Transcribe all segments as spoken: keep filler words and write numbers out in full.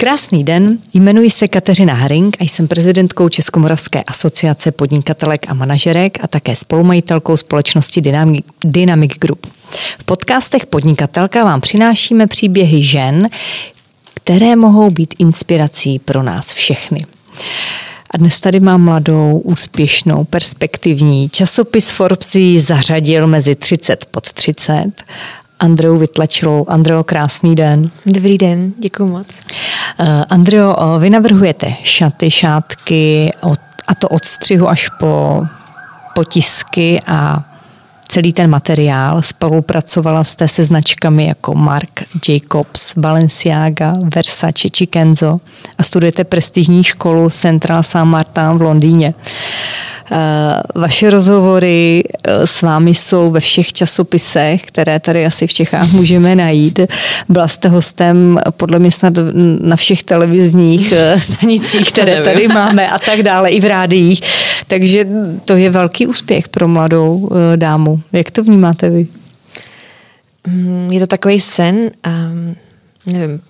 Krásný den, jmenuji se Kateřina Haring a jsem prezidentkou Českomoravské asociace podnikatelek a manažerek a také spolumajitelkou společnosti Dynamic, Dynamic Group. V podcastech Podnikatelka vám přinášíme příběhy žen, které mohou být inspirací pro nás všechny. A dnes tady mám mladou, úspěšnou, perspektivní. Časopis Forbes ji zařadil mezi třicet pod třicet. Andreu Vytlačilovou. Andreo, krásný den. Dobrý den, děkuji moc. Uh, Andreo, vy navrhujete šaty, šátky, od, a to od střihu až po potisky a celý ten materiál. Spolupracovala jste se značkami jako Marc Jacobs, Balenciaga, Versace či Kenzo a studujete prestižní školu Central Saint Martins v Londýně. Vaše rozhovory s vámi jsou ve všech časopisech, které tady asi v Čechách můžeme najít. Byla jste hostem podle mě snad na všech televizních stanicích, které tady máme a tak dále, i v rádiích. Takže to je velký úspěch pro mladou dámu. Jak to vnímáte vy? Je to takový sen, um, nevím,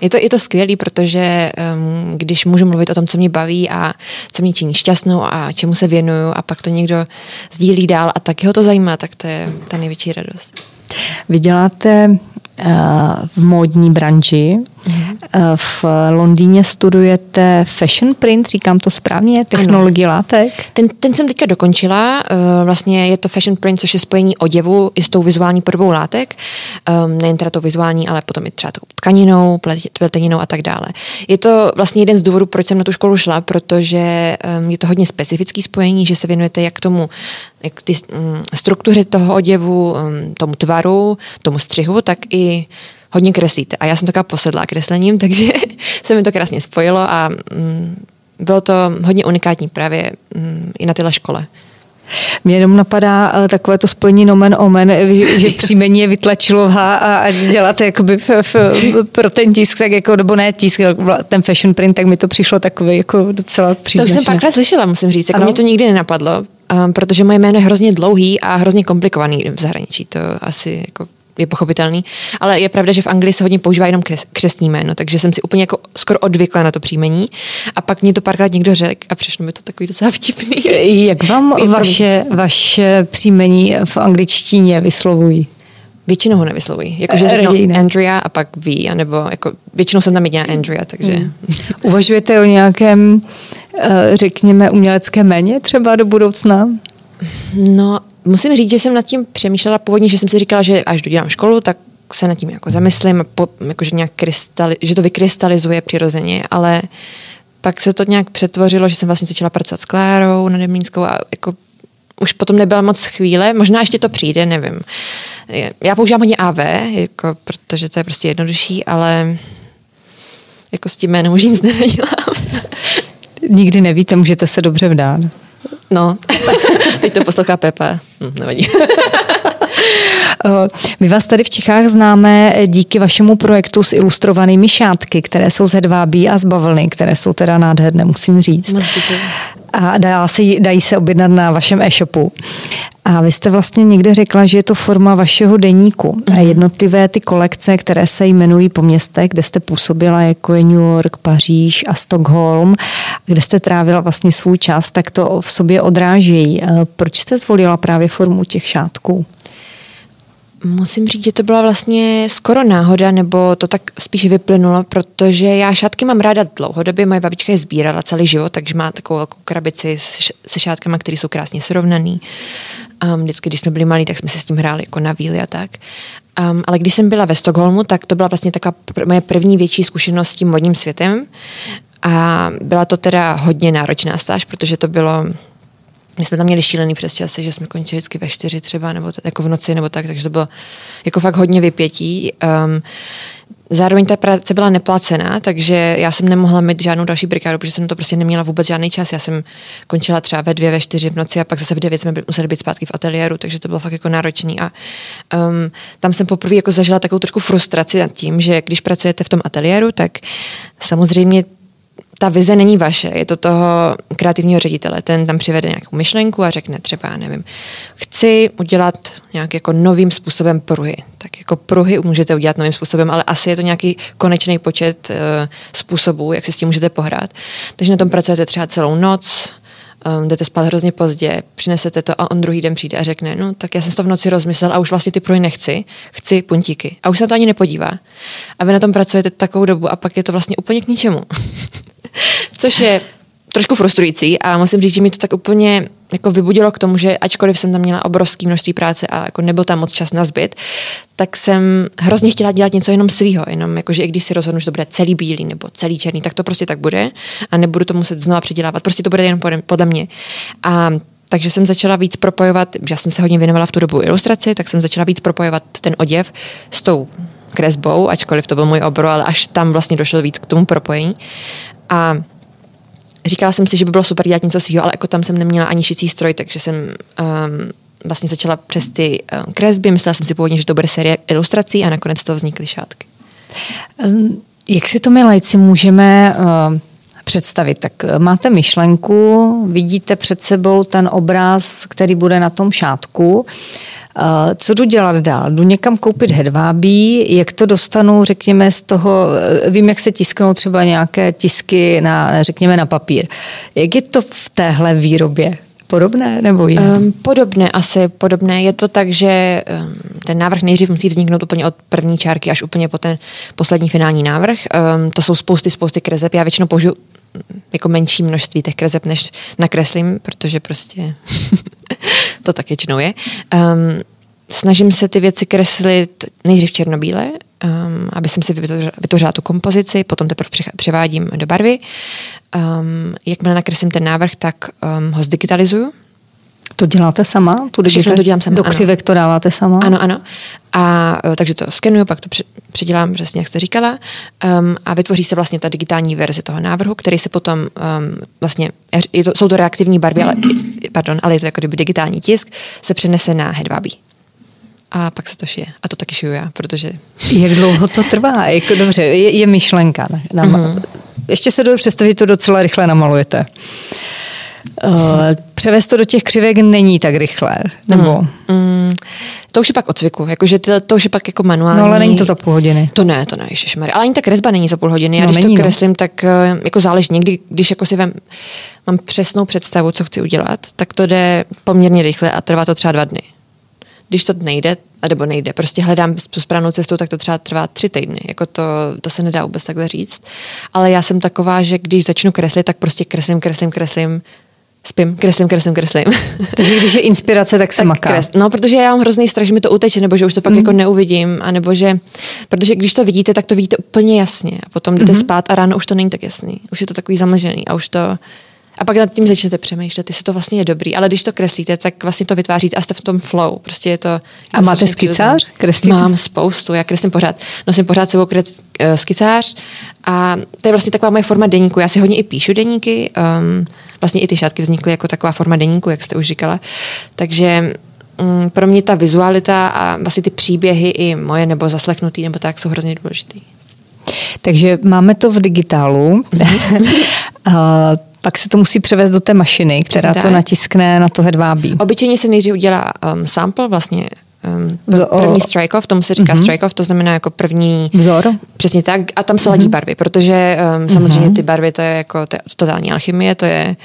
Je to, je to skvělý, protože um, když můžu mluvit o tom, co mě baví a co mě činí šťastnou a čemu se věnuju a pak to někdo sdílí dál a taky ho to zajímá, tak to je ta největší radost. Vy děláte uh, v módní branži, mm-hmm. uh, v Londýně studujete fashion print, říkám to správně, technologii látek. Ten, ten jsem teďka dokončila, uh, vlastně je to fashion print, což je spojení oděvu i s tou vizuální podobou látek, um, nejen teda tou vizuální, ale potom i třeba tou tkaninou, pleteninou a tak dále. Je to vlastně jeden z důvodů, proč jsem na tu školu šla, protože um, je to hodně specifické spojení, že se věnujete jak tomu, jak ty um, struktuře toho oděvu, um, tomu tvaru, tomu střihu, tak i hodně kreslíte. A já jsem taková posedlá kreslením, takže se mi to krásně spojilo a um, bylo to hodně unikátní právě um, i na téhle škole. Mně jenom napadá uh, takové to spojení nomen omen, že, že příjmení je Vytlačilová a, a děláte jakoby f, f, pro ten tisk, tak jako, nebo ne tisk, ten fashion print, tak mi to přišlo takový jako docela příznačné. To už jsem párkrát slyšela, musím říct, jako mě to nikdy nenapadlo, um, protože moje jméno je hrozně dlouhý a hrozně komplikovaný v zahraničí, to asi jako je pochopitelný, ale je pravda, že v Anglii se hodně používá jenom křes, křestní jméno, takže jsem si úplně jako skoro odvykla na to příjmení a pak mě to párkrát někdo řekl a přišlo mi to takový docela vtipný. Jak vám vaše, vaše příjmení v angličtině vyslovují? Většinou ho nevyslovují. Jakože řeknou Andrea a pak ví, anebo jako většinou jsem tam jediná Andrea, takže... Mm. Uvažujete o nějakém, řekněme, uměleckém jméně třeba do budoucna? No, musím říct, že jsem nad tím přemýšlela původně, že jsem si říkala, že až dodělám školu, tak se nad tím jako zamyslím, po, jako že, nějak krystali, že to vykrystalizuje přirozeně, ale pak se to nějak přetvořilo, že jsem vlastně začala pracovat s Klárou Nademlýnskou a jako už potom nebyla moc chvíle, možná ještě to přijde, nevím. Já používám hodně á vé, jako, protože to je prostě jednodušší, ale jako s tím jménem už nic nenadělám. Nikdy nevíte, můžete se dobře vdát. No, teď to poslouchá Pepa. Hm, nevadí. My vás tady v Čechách známe díky vašemu projektu s ilustrovanými šátky, které jsou z hedvábí a z bavlny, které jsou teda nádherné, musím říct. A dá se, dají se objednat na vašem e-shopu. A vy jste vlastně někde řekla, že je to forma vašeho deníku. A jednotlivé ty kolekce, které se jmenují po městech, kde jste působila, jako je New York, Paříž a Stockholm, kde jste trávila vlastně svůj čas, tak to v sobě odrážejí. Proč jste zvolila právě formu těch šátků? Musím říct, že to byla vlastně skoro náhoda, nebo to tak spíš vyplynulo, protože já šátky mám ráda dlouhodobě, moje babička je sbírala celý život, takže má takovou velkou krabici se šátkama, které jsou krásně srovnaný. Um, vždycky, když jsme byli malí, tak jsme se s tím hráli jako na víly a tak. Um, ale když jsem byla ve Stockholmu, tak to byla vlastně taková pr- moje první větší zkušenost s tím modním světem. A byla to teda hodně náročná stáž, protože to bylo... My jsme tam měli šílený přes časy, že jsme končili vždycky ve čtyři třeba, nebo t- jako v noci, nebo tak, takže to bylo jako fakt hodně vypětí. Um, zároveň ta práce byla neplacená, takže já jsem nemohla mít žádnou další brikádu, protože jsem to prostě neměla vůbec žádný čas. Já jsem končila třeba ve dvě, ve čtyři v noci a pak zase v devět jsme byli, museli být zpátky v ateliéru, takže to bylo fakt jako náročný. A um, tam jsem poprvé jako zažila takovou trošku frustraci nad tím, že když pracujete v tom ateliéru, tak samozřejmě ta vize není vaše, je to toho kreativního ředitele. Ten tam přivede nějakou myšlenku a řekne třeba, nevím, chci udělat nějak jako novým způsobem pruhy. Tak jako pruhy můžete udělat novým způsobem, ale asi je to nějaký konečný počet uh, způsobů, jak si s tím můžete pohrát. Takže na tom pracujete třeba celou noc, Um, jdete spát hrozně pozdě, přinesete to a on druhý den přijde a řekne, no tak já jsem to v noci rozmyslel a už vlastně ty pruhy nechci, chci puntíky. A už se na to ani nepodívá. A vy na tom pracujete takovou dobu a pak je to vlastně úplně k ničemu. Což je trošku frustrující a musím říct, že mi to tak úplně jako vybudilo k tomu, že ačkoliv jsem tam měla obrovské množství práce a jako nebyl tam moc čas na zbyt, tak jsem hrozně chtěla dělat něco jenom svýho, jenom jakože i když si rozhodnu, že to bude celý bílý nebo celý černý, tak to prostě tak bude a nebudu to muset znova předělávat, prostě to bude jen podle mě. A takže jsem začala víc propojovat, já jsem se hodně věnovala v tu dobu ilustraci, tak jsem začala víc propojovat ten oděv s tou kresbou, ačkoliv to byl můj obor, ale až tam vlastně došlo víc k tomu propojení. A říkala jsem si, že by bylo super dělat něco svýho, ale jako tam jsem neměla ani šicí stroj, takže jsem um, vlastně začala přes ty um, kresby. Myslela jsem si původně, že to bude série ilustrací a nakonec z toho vznikly šátky. Jak si to my lajci můžeme uh, představit? Tak máte myšlenku, vidíte před sebou ten obraz, který bude na tom šátku. Uh, co jdu dělat dál? Jdu někam koupit hedvábí, jak to dostanu, řekněme, z toho, vím, jak se tisknou třeba nějaké tisky na, řekněme, na papír. Jak je to v téhle výrobě? Podobné nebo jiné? Um, podobné asi, podobné. Je to tak, že um, ten návrh nejdřív musí vzniknout úplně od první čárky až úplně po ten poslední finální návrh. Um, to jsou spousty, spousty kreseb. Já většinou použiju jako menší množství těch kreseb, než nakreslím, protože prostě to tak většinou je. Um, snažím se ty věci kreslit nejdřív černobíle, um, aby jsem si vytvořila tu kompozici, potom teprve převádím do barvy. Um, jakmile nakreslím ten návrh, tak um, ho zdigitalizuju. To děláte sama? Tu digitaliz... to dělám sama, do křivek to dáváte sama? Ano, ano. A, takže to skenuju, pak to předělám přesně, jak jste říkala. Um, a vytvoří se vlastně ta digitální verze toho návrhu, který se potom um, vlastně, je to, jsou to reaktivní barvy, ale, pardon, ale je to jako kdyby digitální tisk, se přenese na hedvábí. A pak se to šije. A to taky šiju já, protože... Jak dlouho to trvá? Jako, dobře, je, je myšlenka. Na, na, mm-hmm. Ještě se jdu představit, to docela rychle namalujete. Uh, převést to do těch křivek není tak rychle, nebo... Mm, mm, to už je pak od cviku, jakože to, to už je pak jako manuální... No ale není to za půl hodiny. To ne, to ne, ježišmarja. Ale ani ta kresba není za půl hodiny. Já no, když není, to kreslím, no. tak jako záleží někdy, když jako si vem, mám přesnou představu, co chci udělat, tak to jde poměrně rychle a trvá to třeba dva dny. Když to nejde, nebo nejde, prostě hledám správnou cestu, tak to třeba trvá tři týdny. Jako to, to se nedá vůbec takhle říct. Ale já jsem taková, že když začnu kreslit, tak prostě kreslím, kreslím, kreslím, spím, kreslím, kreslím, kreslím. Takže když je inspirace, tak se tak maká. Kres, no, protože já mám hrozný strach, že mi to uteče, nebo že už to pak mm. jako neuvidím, anebo že, protože když to vidíte, tak to vidíte úplně jasně. A potom jdete mm-hmm. spát a ráno už to není tak jasný. Už je to takový zamlžený a už to... A pak nad tím začnete přemýšlet, jestli to vlastně je dobrý. Ale když to kreslíte, tak vlastně to vytváříte a jste v tom flow. Prostě je to, je to a máte skicář? Kreslíte? Mám spoustu, já kreslím pořád. Nosím pořád sebou kres, uh, skicář a to je vlastně taková moje forma deníku. Já si hodně i píšu deníky. Um, vlastně i ty šátky vznikly jako taková forma deníku, jak jste už říkala. Takže um, pro mě ta vizualita a vlastně ty příběhy i moje nebo zaslechnutý nebo tak jsou hrozně důležitý. Takže máme to v digitálu. Mm-hmm. Pak se to musí převést do té mašiny, která to natiskne na to hedvábí. Obyčejně se nejdřív udělá um, sample, vlastně um, první strike-off, tomu se říká uh-huh. strike-off, to znamená jako první... Vzor. Přesně tak, a tam se ladí uh-huh. barvy, protože um, samozřejmě uh-huh. ty barvy, to je jako to je totální alchymie, to je...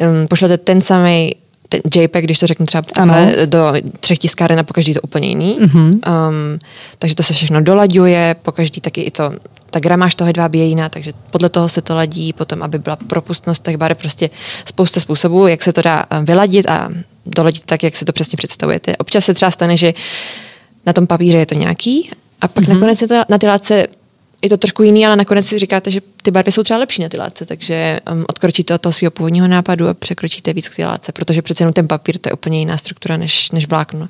Um, pošlete ten samý ten JPEG, když to řeknu třeba takhle, do třech tiskáren a pokaždý to úplně jiný. Uh-huh. Um, takže to se všechno dolaďuje, pokaždý taky i to... Ta gramáž toho hedvábí je jiná, takže podle toho se to ladí, potom, aby byla propustnost těch barev, prostě spousta způsobů, jak se to dá vyladit a doladit tak, jak se to přesně představujete. Občas se třeba stane, že na tom papíře je to nějaký a pak mm-hmm. nakonec je to na ty látce je to trošku jiný, ale nakonec si říkáte, že ty barvy jsou třeba lepší na ty látce, takže um, odkročíte od toho svého původního nápadu a překročíte víc k té látce, protože přece jenom ten papír to je úplně jiná struktura než, než vlákno.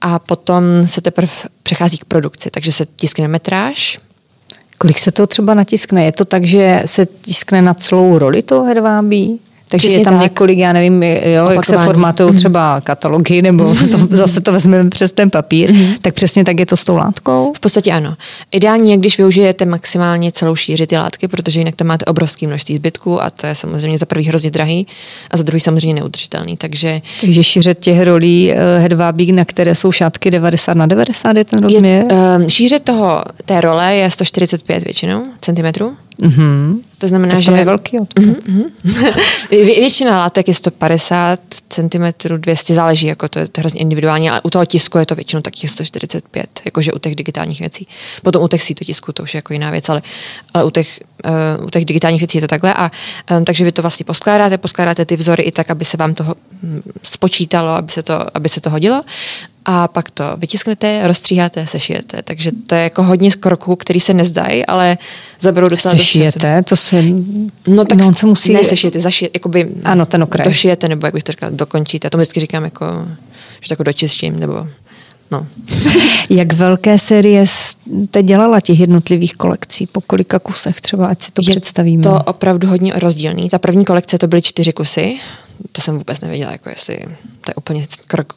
A potom se teprve přechází k produkci, takže se tiskne metráž. Kolik se to třeba natiskne? Je to tak, že se tiskne na celou roli toho hedvábí? Takže je tam tak. několik, já nevím, jo, jak se formátují třeba katalogy, nebo to, zase to vezmeme přes ten papír, tak přesně tak je to s tou látkou? V podstatě ano. Ideální je, když využijete maximálně celou šíři ty látky, protože jinak tam máte obrovské množství zbytků a to je samozřejmě za prvý hrozně drahý a za druhý samozřejmě neudržitelný. Takže, takže šíře těch rolí hedvábík, na které jsou šátky devadesát na devadesát, je ten rozměr? Je, šíře toho, té role je sto čtyřicet pět většinou centimetrů. Mm-hmm. To znamená, tak to že je velký odpad. Mm-hmm. Vě- většina látek je sto padesát centimetrů, dvě stě, záleží, jako to je to hrozně individuální, ale u toho tisku je to většinou taky sto čtyřicet pět, jakože u těch digitálních věcí. Potom u těch sítotisků to už je jako jiná věc, ale, ale u, těch, uh, u těch digitálních věcí je to takhle. A, um, takže vy to vlastně poskládáte, poskládáte ty vzory i tak, aby se vám toho spočítalo, aby se to, aby se to hodilo. A pak to vytisknete, rozstříháte, sešijete. Takže to je jako hodně z kroků, který se nezdají, ale zaberou docela dost času. Sešijete? To se... No tak no, se musí... Ne, sešijete, zašijete, jakoby... Ano, ten okraj. Došijete, nebo jak bych to říkala, dokončíte. Já to vždycky říkám jako, že to jako dočistím, nebo... No. Jak velké série jste dělala těch jednotlivých kolekcí? Po kolika kusech třeba, ať si to je představíme? To opravdu hodně rozdílný. Ta první kolekce, to byly čtyři kusy. To jsem vůbec nevěděla, jako jestli to je úplně krok.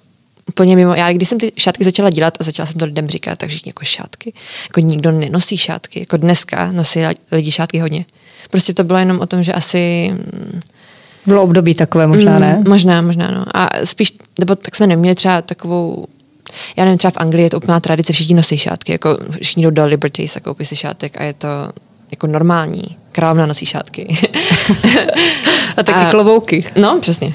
Úplně mimo. Já když jsem ty šátky začala dělat a začala jsem to lidem říkat, takže jako šátky. Jako nikdo nenosí šátky. Jako dneska nosí lidi šátky hodně. Prostě to bylo jenom o tom, že asi... Bylo období takové možná, ne? Mm, možná, možná, no. A spíš, nebo tak jsme neměli třeba takovou... Já nevím, třeba v Anglii je to úplná tradice, všichni nosí šátky. Jako všichni jdou do Liberty, se koupí si šátek a je to jako normální. Královna nosí šátky. A taky a, klobouky. No, přesně.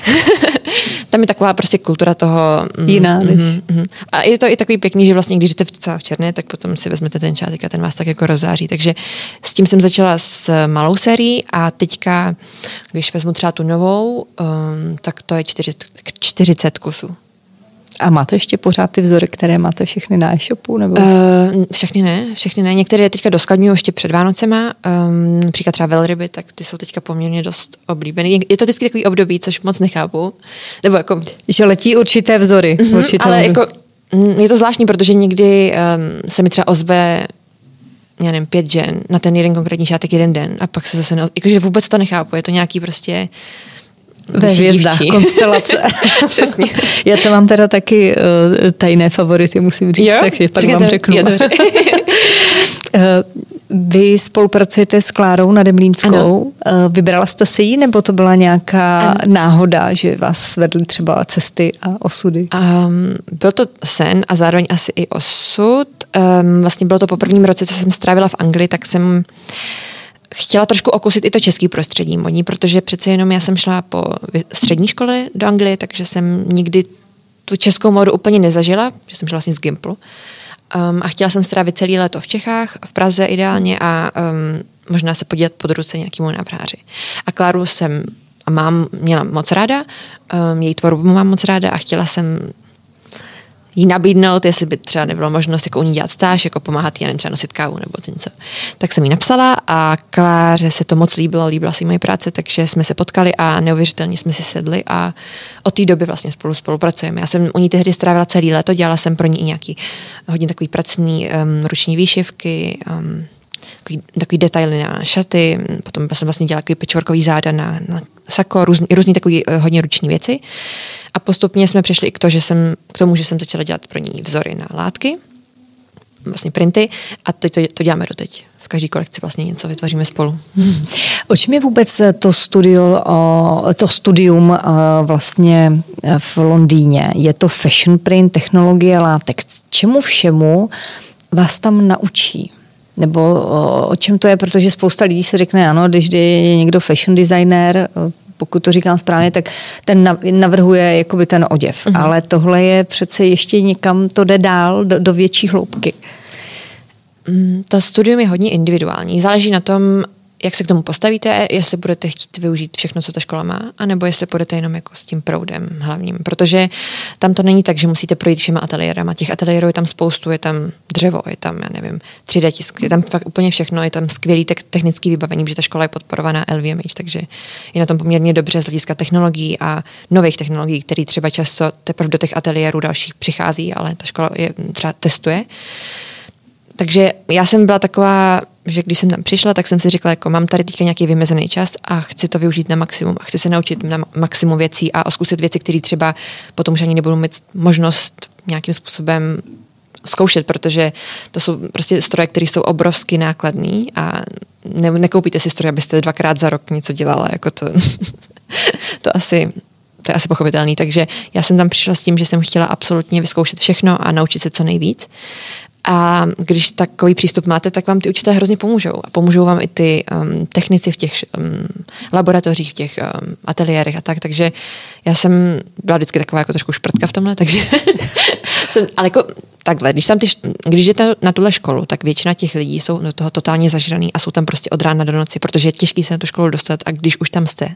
Tam je taková prostě kultura toho... Mm, jiná. Mm, mm. A je to i takový pěkný, že vlastně, když jdete celá v černé, tak potom si vezmete ten šátek a ten vás tak jako rozzáří. Takže s tím jsem začala s malou sérií a teďka, když vezmu třeba tu novou, um, tak to je čtyřicet kusů. A máte ještě pořád ty vzory, které máte všechny na e-shopu? Nebo? Uh, všechny ne, všechny ne. Některé teďka doskladňuju ještě před Vánocema, um, například třeba velryby, tak ty jsou teďka poměrně dost oblíbené. Je to vždycky takový období, což moc nechápu. Nebo jako... Že letí určité vzory. Uh-huh, určité ale vzory. Jako, je to zvláštní, protože někdy um, se mi třeba ozve já nevím, pět žen na ten jeden konkrétní šátek jeden den a pak se zase neozve. Jakože vůbec to nechápu. Je to nějaký prostě... Ve hvězdách, konstelace. Přesně. Já to mám teda taky uh, tajné favority, musím říct, jo? Takže pak Říkajte, vám řeknu. Vy spolupracujete s Klárou Nademlýnskou. Ano. Vybrala jste si ji, nebo to byla nějaká ano. náhoda, že vás vedly třeba cesty a osudy? Um, byl to sen a zároveň asi i osud. Um, vlastně bylo to po prvním roce, co jsem strávila v Anglii, tak jsem... chtěla trošku okusit i to český prostředí modní, protože přece jenom já jsem šla po střední škole do Anglie, takže jsem nikdy tu českou módu úplně nezažila, že jsem šla vlastně z Gimplu. Um, a chtěla jsem strávit celý léto v Čechách, v Praze ideálně a um, možná se podívat pod ruce nějakému návrháři. A Kláru jsem a mám, měla moc ráda, um, její tvorbu mám moc ráda a chtěla jsem jí nabídnout, jestli by třeba nebylo možnost jako u ní dělat stáž, jako pomáhat jí, nevím, třeba nosit kávu nebo něco. Tak jsem jí napsala a Kláře se to moc líbilo, líbila si moje práce, takže jsme se potkali a neuvěřitelně jsme si sedli a od té doby vlastně spolu spolupracujeme. Já jsem u ní tehdy strávila celý léto, dělala jsem pro ní i nějaký hodně takový pracný um, ruční výšivky, um, takový, takový detaily na šaty, potom jsem vlastně dělala takový pečvorkový záda na, na sako, různý, různý takový hodně ruční věci. A postupně jsme přišli i k, to, že jsem, k tomu, že jsem začala dělat pro ní vzory na látky, vlastně printy a to, to, to děláme doteď. V každé kolekci vlastně něco vytvoříme spolu. Hmm. O čem je vůbec to, studio, to studium vlastně v Londýně? Je to fashion print, technologie látek. Čemu všemu vás tam naučí? Nebo o čem to je, protože spousta lidí se řekne, ano, když je někdo fashion designer, pokud to říkám správně, tak ten navrhuje jakoby ten oděv. Mm-hmm. Ale tohle je přece ještě někam, to jde dál do, do větší hloubky. To studium je hodně individuální. Záleží na tom, jak se k tomu postavíte, jestli budete chtít využít všechno, co ta škola má, anebo jestli půjdete jenom jako s tím proudem hlavním. Protože tam to není tak, že musíte projít všema ateliérama. Těch ateliérů je tam spoustu, je tam dřevo, je tam, já nevím, tři dé tisk, je tam fakt úplně všechno, je tam skvělý technický vybavení, protože ta škola je podporovaná el vé em há, takže je na tom poměrně dobře z hlediska technologií a nových technologií, které třeba často teprve do těch ateliérů dalších přichází, ale ta škola je třeba testuje. Takže já jsem byla taková že když jsem tam přišla, tak jsem si řekla, jako mám tady teďka nějaký vymezený čas a chci to využít na maximum a chci se naučit na maximum věcí a zkusit věci, které třeba potom už ani nebudu mít možnost nějakým způsobem zkoušet, protože to jsou prostě stroje, které jsou obrovsky nákladný a ne, nekoupíte si stroj, abyste dvakrát za rok něco dělala, jako to, to asi... To je asi pochopitelný, takže já jsem tam přišla s tím, že jsem chtěla absolutně vyzkoušet všechno a naučit se co nejvíc. A když takový přístup máte, tak vám ty učitelé hrozně pomůžou. A pomůžou vám i ty um, technici v těch um, laboratořích, v těch um, ateliérech a tak. Takže já jsem byla vždycky taková jako trošku šprtka v tomhle, takže jsem, ale jako takhle, když, tam ty, když jdete na tuhle školu, tak většina těch lidí jsou do toho totálně zažraný a jsou tam prostě od rána do noci, protože je těžký se na tu školu dostat a když už tam jste,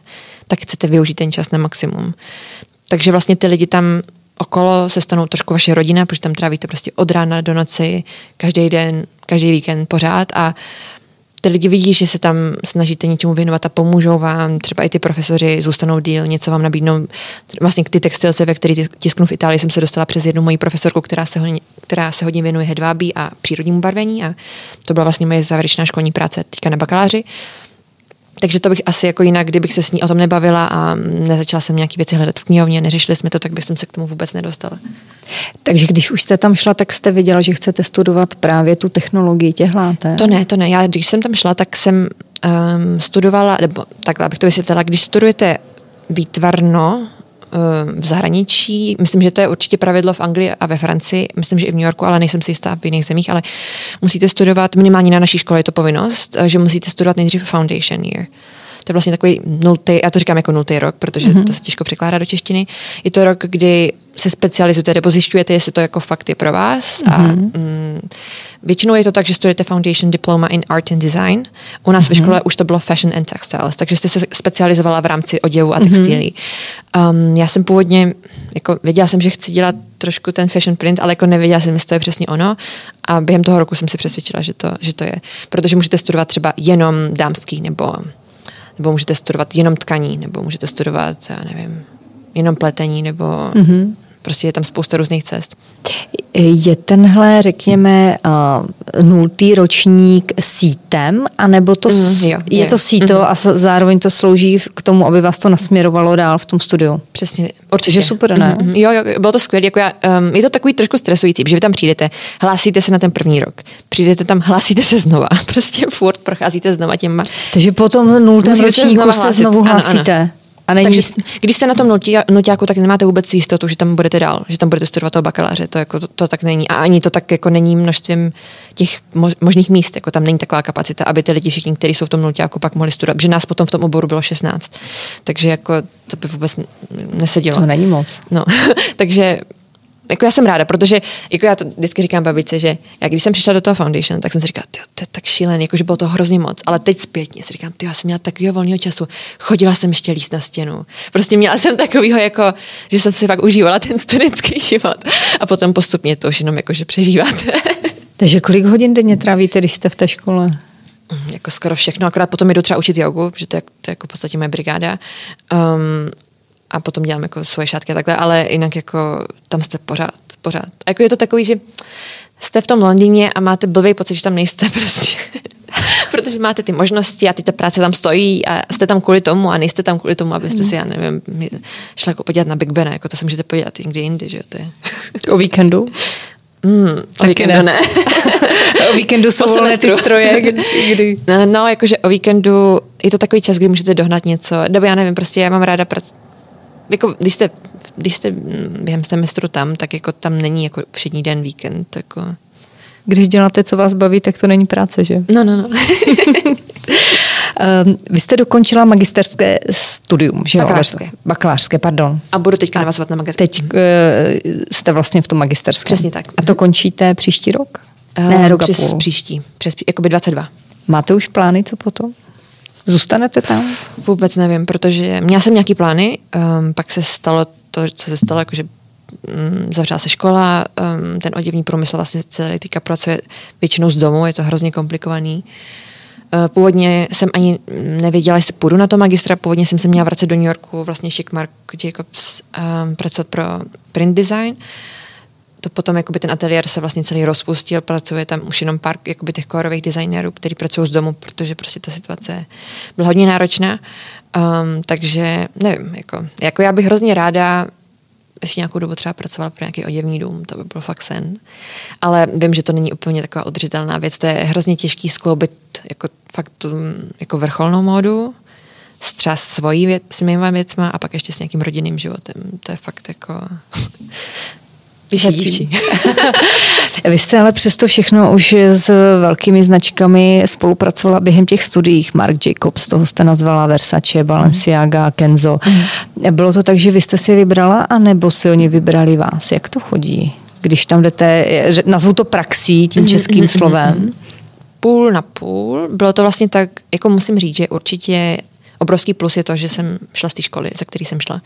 tak chcete využít ten čas na maximum. Takže vlastně ty lidi tam okolo se stanou trošku vaše rodina, protože tam trávíte prostě od rána do noci, každý den, každý víkend pořád a ty lidi vidí, že se tam snažíte něčemu věnovat a pomůžou vám, třeba i ty profesoři zůstanou díl, něco vám nabídnou. Vlastně ty textilce, ve který tisknu v Itálii, jsem se dostala přes jednu moji profesorku, která se, hodně, která se hodně věnuje hedvábí a přírodnímu barvení a to byla vlastně moje závěrečná školní práce teďka na bakaláři. Takže to bych asi jako jinak, kdybych se s ní o tom nebavila a nezačala jsem nějaké věci hledat v knihovně, neřešili jsme to, tak bych jsem se k tomu vůbec nedostala. Takže když už jste tam šla, tak jste viděla, že chcete studovat právě tu technologii těch látek? To ne, to ne. Já když jsem tam šla, tak jsem um, studovala, nebo takhle bych to vysvětlila, když studujete výtvarno um, v zahraničí, myslím, že to je určitě pravidlo v Anglii a ve Francii, myslím, že i v New Yorku, ale nejsem si jistá v jiných zemích, ale musíte studovat, minimálně na naší škole je to povinnost, že musíte studovat nejdřív foundation year. To je vlastně takový nultý, já to říkám jako nultý rok, protože mm-hmm. to se těžko překládá do češtiny. Je to rok, kdy se specializujete nebo zjišťujete, jestli to jako fakt je pro vás. Mm-hmm. A, mm, většinou je to tak, že studujete Foundation Diploma in Art and Design. U nás mm-hmm. ve škole už to bylo Fashion and Textiles, takže jste se specializovala v rámci oděvu a textilí. Mm-hmm. Um, já jsem původně, jako věděla jsem, že chci dělat trošku ten fashion print, ale jako nevěděla jsem, jestli to je přesně ono. A během toho roku jsem se přesvědčila, že to, že to je. Protože můžete studovat třeba jenom dámský nebo nebo můžete studovat jenom tkaní, nebo můžete studovat, já nevím, jenom pletení, nebo mm-hmm. prostě je tam spousta různých cest. Je tenhle, řekněme, uh, nultý ročník sítem, anebo to, mm, jo, je jo. to síto mm-hmm. a zároveň to slouží k tomu, aby vás to nasměrovalo dál v tom studiu? Přesně. Určitě. Že super, ne? Mm-hmm. Jo, jo, bylo to skvělé. Jako já, um, je to takový trošku stresující, protože vy tam přijdete, hlásíte se na ten první rok, přijdete tam, hlásíte se znova, prostě furt procházíte znova těma. Takže potom nultém ročníku se znovu hlásíte. Ano, ano. A není... Takže když jste na tom nuťáku, tak nemáte vůbec jistotu, že tam budete dál, že tam budete studovat toho bakaláře, to, jako, to, to tak není. A ani to tak jako není množstvím těch možných míst, jako tam není taková kapacita, aby ty lidi všichni, kteří jsou v tom nuťáku, pak mohli studovat, že nás potom v tom oboru bylo šestnáct. Takže jako to by vůbec nesedělo. To není moc. No, takže... Jako já jsem ráda, protože jako já to vždycky říkám babičce, že já když jsem přišla do toho foundation, tak jsem si říkala, to je tak šílený, jakože bylo to hrozně moc, ale teď zpětně si říkám, ty já jsem měla takového volného času, chodila jsem ještě líst na stěnu, prostě měla jsem takového, jako, že jsem si fakt užívala ten studentský život a potom postupně to už jenom jakože přežíváte. Takže kolik hodin denně trávíte, když jste v té škole? Jako skoro všechno, akorát potom jdu třeba učit jogu, protože to je, to je jako v podstatě moje brigáda. Um, a potom dělám jako svoje šátky a takhle, ale jinak jako tam jste pořád, pořád. A jako je to takový, že jste v tom Londýně a máte blbý pocit, že tam nejste prostě, protože máte ty možnosti a ty ta práce tam stojí a jste tam kvůli tomu a nejste tam kvůli tomu, abyste si, já nevím, šla jako podívat na Big Bena, jako to se můžete podívat někdy jindy, že jo, to je. O víkendu? Mm, o víkendu ne. ne. O víkendu jsou volné ty stroje, kdy? No, no, jakože o víkendu je to takový čas, kdy můžete dohnat něco, nebo já nevím, prostě já mám ráda prac. Jako, když jste, když jste během semestru tam, tak jako tam není jako všední den, víkend. Jako... Když děláte, co vás baví, tak to není práce, že? No, no, no. Vy jste dokončila magisterské studium, že jo? Bakalářské. Bakalářské, pardon. A budu teďka navazovat na magisterské. Teď jste vlastně v tom magisterském. Přesně tak. A to končíte příští rok? Uh, ne, rok přes a půl. Příští, přes, jakoby dvacet dva. Máte už plány, co potom? Zůstanete tam? Vůbec nevím, protože měla jsem nějaký plány, um, pak se stalo to, co se stalo, jakože um, zavřela se škola, um, ten oděvní průmysl vlastně celý týka pracuje většinou z domu, je to hrozně komplikovaný. Uh, původně jsem ani nevěděla, jestli půjdu na to magistra, původně jsem se měla vracet do New Yorku, vlastně ještě k Marc Jacobs um, pracovat pro print design. to potom jakoby ten ateliér se vlastně celý rozpustil, pracuje tam už jenom pár jakoby těch kórových designérů, kteří pracují z domu, protože prostě ta situace byla hodně náročná. Um, takže nevím, jako, jako já bych hrozně ráda ještě nějakou dobu třeba pracovala pro nějaký oděvní dům, to by byl fakt sen. Ale vím, že to není úplně taková udržitelná věc, to je hrozně těžký skloubit jako fakt tu, jako vrcholnou módu s třeba svojí věc, s mýma věcma a pak ještě s nějakým rodinným životem. To je fakt jako... Vy jste ale přesto všechno už s velkými značkami spolupracovala během těch studií. Marc Jacobs, toho jste nazvala Versace, Balenciaga, Kenzo. Bylo to tak, že vy jste si je vybrala, anebo si oni vybrali vás? Jak to chodí, když tam jdete, nazvu to praxí tím českým slovem? Půl na půl. Bylo to vlastně tak, jako musím říct, že určitě obrovský plus je to, že jsem šla z té školy, za který jsem šla.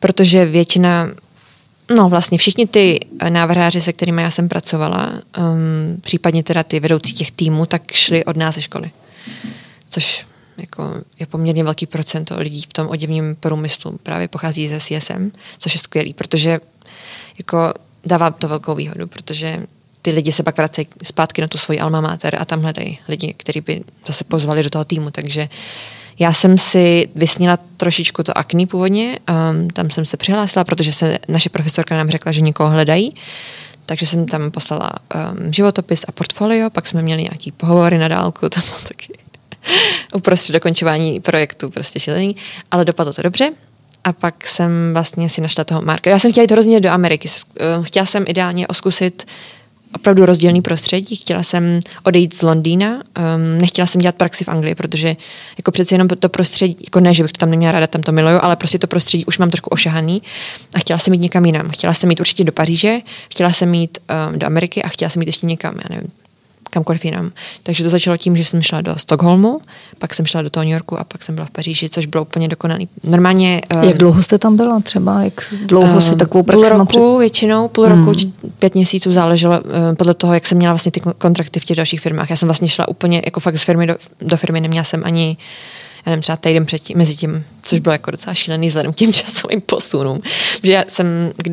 Protože většina... No vlastně všichni ty návrháři, se kterými já jsem pracovala, um, případně teda ty vedoucí těch týmů, tak šli od nás ze školy. Což jako je poměrně velký procento lidí v tom oděvním průmyslu právě pochází ze C S M, což je skvělý, protože jako dává to velkou výhodu, protože ty lidi se pak vracejí zpátky na tu svoji alma mater a tam hledají lidi, kteří by zase pozvali do toho týmu, takže já jsem si vysnila trošičku to Acne původně, um, tam jsem se přihlásila, protože se naše profesorka nám řekla, že nikoho hledají, takže jsem tam poslala um, životopis a portfolio, pak jsme měli nějaký pohovory na dálku, to bylo taky uprostřed dokončování projektu, prostě šílený, ale dopadlo to dobře a pak jsem vlastně si našla toho Marka. Já jsem chtěla jít hrozně do Ameriky, chtěla jsem ideálně zkusit opravdu rozdílný prostředí. Chtěla jsem odejít z Londýna, um, nechtěla jsem dělat praxi v Anglii, protože jako přece jenom to prostředí, jako ne, že bych to tam neměla ráda, tam to miluju, ale prostě to prostředí už mám trošku ošahaný a chtěla jsem jít někam jinam. Chtěla jsem jít určitě do Paříže, chtěla jsem jít um, do Ameriky a chtěla jsem jít ještě někam, já nevím, kamkoliv jinam. Takže to začalo tím, že jsem šla do Stockholmu, pak jsem šla do toho New Yorku a pak jsem byla v Paříži, což bylo úplně dokonalý. Normálně... Um, Jak dlouho jste tam byla třeba? Jak dlouho jste um, takovou praxi? Půl roku před... většinou, půl hmm. roku, pět měsíců záleželo um, podle toho, jak jsem měla vlastně ty kontrakty v těch dalších firmách. Já jsem vlastně šla úplně jako fakt z firmy do, do firmy, neměla jsem ani, já nevím, třeba týden předtím, mezi tím, což bylo jako docela šílený vzhledem k těm časovým posunům. Protože já jsem,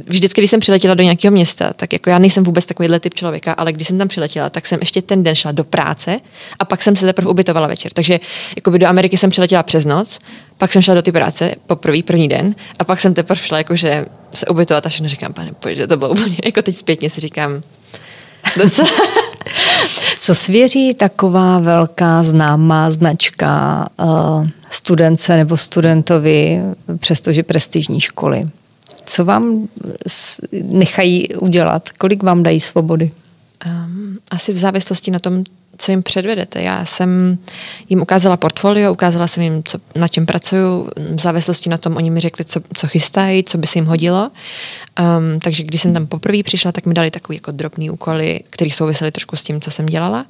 vždycky, když jsem přiletěla do nějakého města, tak jako já nejsem vůbec takovýhle typ člověka, ale když jsem tam přiletěla, tak jsem ještě ten den šla do práce a pak jsem se teprve ubytovala večer. Takže jakoby do Ameriky jsem přiletěla přes noc, pak jsem šla do ty práce poprvý, první den a pak jsem teprve šla jakože se ubytovat a všechno říkám, pane bože, to bylo úplně, jako teď zpětně si říkám docela... Co svěří taková velká známá značka uh, studence nebo studentovi, přestože prestižní školy? Co vám nechají udělat? Kolik vám dají svobody? Um, asi v závislosti na tom, co jim předvedete. Já jsem jim ukázala portfolio, ukázala jsem jim, co, na čem pracuju. V závislosti na tom oni mi řekli, co, co chystají, co by se jim hodilo. Um, takže když jsem tam poprvé přišla, tak mi dali takový jako drobný úkoly, který souvisely trošku s tím, co jsem dělala.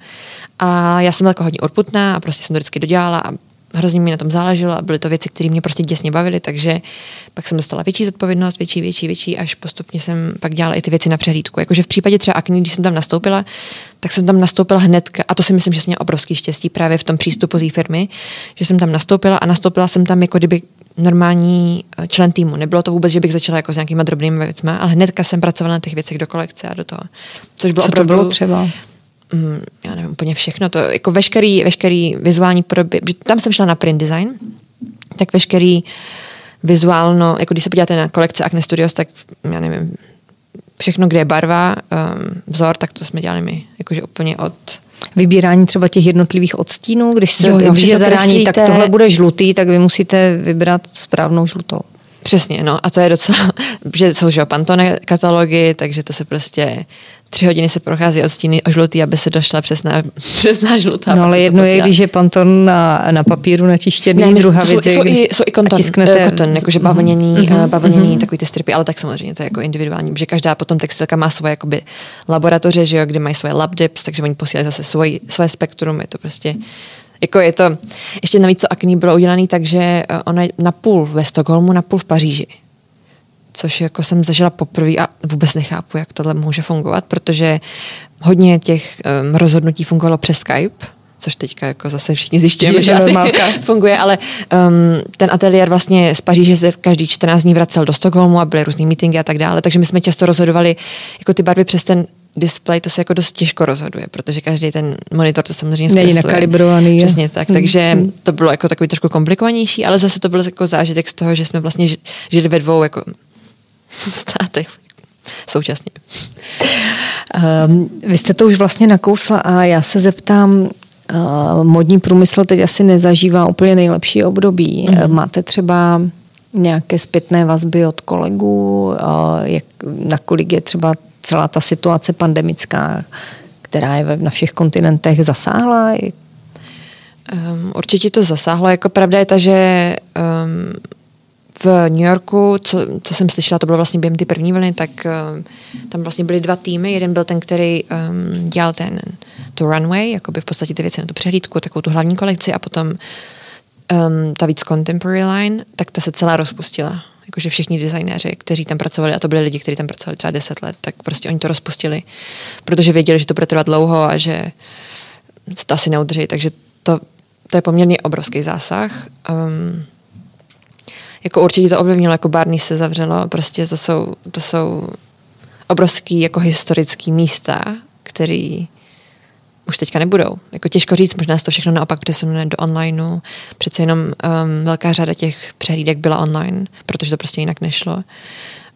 A já jsem byla jako hodně urputná a prostě jsem to vždycky dodělala a hrozně mi na tom záleželo a byly to věci, které mě prostě děsně bavily, takže pak jsem dostala větší zodpovědnost, větší, větší, větší, až postupně jsem pak dělala i ty věci na přehlídku. Jakože v případě třeba Acne, když jsem tam nastoupila, tak jsem tam nastoupila hnedka a to si myslím, že jsem měla obrovský štěstí právě v tom přístupu té firmy, že jsem tam nastoupila a nastoupila jsem tam jako kdyby normální člen týmu. Nebylo to vůbec, že bych začala jako s nějakýma drobnými věcmi, ale hnedka jsem pracovala na těch věcech do kolekce a do toho. Což bylo Co opravdu... to bylo třeba? Já nevím, úplně všechno, to jako veškerý, veškerý vizuální podoby, tam jsem šla na print design, tak veškerý vizuálno, jako když se podíváte na kolekce Acne Studios, tak já nevím, všechno, kde je barva, vzor, tak to jsme dělali my, jakože úplně od... Vybírání třeba těch jednotlivých odstínů, když se jo, jo, když je zarání, tak tohle bude žlutý, tak vy musíte vybrat správnou žlutou. Přesně, no a to je docela, že jsou že Pantone katalogy, takže to se prostě tři hodiny se prochází odstíny o žlutý, aby se došla přesná, přesná žlutá. No ale jedno je, když je Pantone na, na papíru natištěný, ne, druhá jsou, věc je, jsou, když jsou i konton, tisknete... koton, jakože bavlněný, mm-hmm. bavlněný mm-hmm. takový ty stripy, ale tak samozřejmě to je jako individuální, protože každá potom textilka má svoje jakoby laboratoře, že jo, kde mají svoje lab dips, takže oni posílají zase svoje, svoje spektrum, je to prostě... Jako je to, ještě navíc co Acne bylo udělané, takže ona je napůl ve Stockholmu, napůl v Paříži. Což jako jsem zažila poprvé a vůbec nechápu, jak tohle může fungovat, protože hodně těch um, rozhodnutí fungovalo přes Skype, což teďka jako zase všichni zjišťujeme, že asi funguje, ale um, ten ateliér vlastně z Paříže se každý čtrnáct dní vracel do Stockholmu a byly různý meetingy a tak dále, takže my jsme často rozhodovali jako ty barvy přes ten display, to se jako dost těžko rozhoduje, protože každý ten monitor to samozřejmě zkresluje. Není nakalibrovaný. Přesně tak, takže mm. to bylo jako takový trošku komplikovanější, ale zase to byl jako zážitek z toho, že jsme vlastně žili ve dvou jako státech současně. Um, vy jste to už vlastně nakousla a já se zeptám, uh, modní průmysl teď asi nezažívá úplně nejlepší období. Mm. Máte třeba nějaké zpětné vazby od kolegů, uh, jak, nakolik je třeba celá ta situace pandemická, která je na všech kontinentech, zasáhla? Um, určitě to zasáhlo. Jako pravda je ta, že um, v New Yorku, co, co jsem slyšela, to bylo vlastně během ty první vlny, tak um, tam vlastně byly dva týmy. Jeden byl ten, který um, dělal ten to runway, jakoby v podstatě ty věci na tu přehlídku, takovou tu hlavní kolekci a potom um, ta víc contemporary line, tak ta se celá rozpustila. Jakože všichni designéři, kteří tam pracovali, a to byli lidi, kteří tam pracovali třeba deset let, tak prostě oni to rozpustili, protože věděli, že to bude trvat dlouho a že se to asi neudrží. Takže to, to je poměrně obrovský zásah. Um, jako určitě to ovlivnilo, jako Barney se zavřelo, prostě to jsou, to jsou obrovský jako historický místa, který už teďka nebudou. Jako těžko říct, možná se to všechno naopak přesune do onlineu. Přece jenom um, velká řada těch přehlídek byla online, protože to prostě jinak nešlo.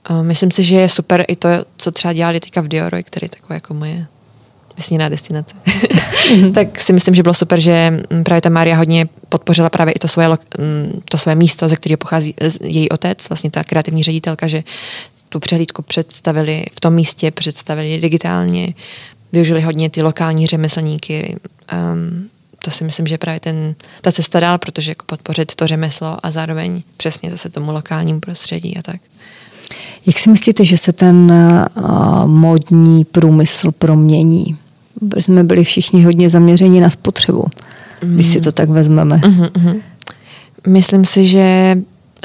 Um, myslím si, že je super i to, co třeba dělali teďka v Dioru, který je taková jako moje vysněná destinace. Mm-hmm. Tak si myslím, že bylo super, že právě ta Mária hodně podpořila právě i to svoje, to svoje místo, ze kterého pochází její otec, vlastně ta kreativní ředitelka, že tu přehlídku představili v tom místě, představili digitálně, využili hodně ty lokální řemeslníky. Um, to si myslím, že právě ten, ta cesta dál, protože jako podpořit to řemeslo a zároveň přesně zase tomu lokálnímu prostředí a tak. Jak si myslíte, že se ten uh, módní průmysl promění? Protože jsme byli všichni hodně zaměřeni na spotřebu, mm. když si to tak vezmeme. Mm-hmm, mm-hmm. Myslím si, že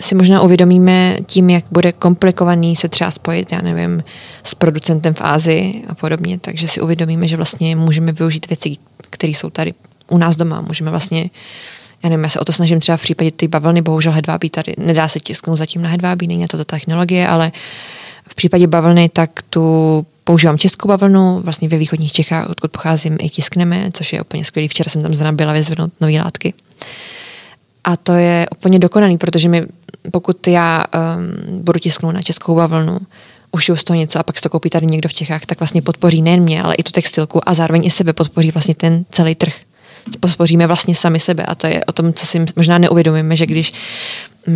si možná uvědomíme tím, jak bude komplikovaný se třeba spojit, já nevím, s producentem v Asii a podobně, takže si uvědomíme, že vlastně můžeme využít věci, které jsou tady u nás doma. Můžeme vlastně, já nevím, já se o to snažím třeba v případě ty bavlny, bohužel hedvábí tady, nedá se tisknout zatím na hedvábí, není na to ta technologie, ale v případě bavlny, tak tu používám českou bavlnu, vlastně ve východních Čechách, odkud pocházím, i tiskneme, což je úplně skvělý. Včera jsem tam zrovna byla vyzvednout nové látky. A to je úplně dokonalý, protože mi, pokud já um, budu tisknout na českou bavlnu, ušiju z toho něco a pak si to koupí tady někdo v Čechách, tak vlastně podpoří nejen mě, ale i tu textilku a zároveň i sebe podpoří vlastně ten celý trh. Podpoříme vlastně sami sebe a to je o tom, co si možná neuvědomíme, že když um,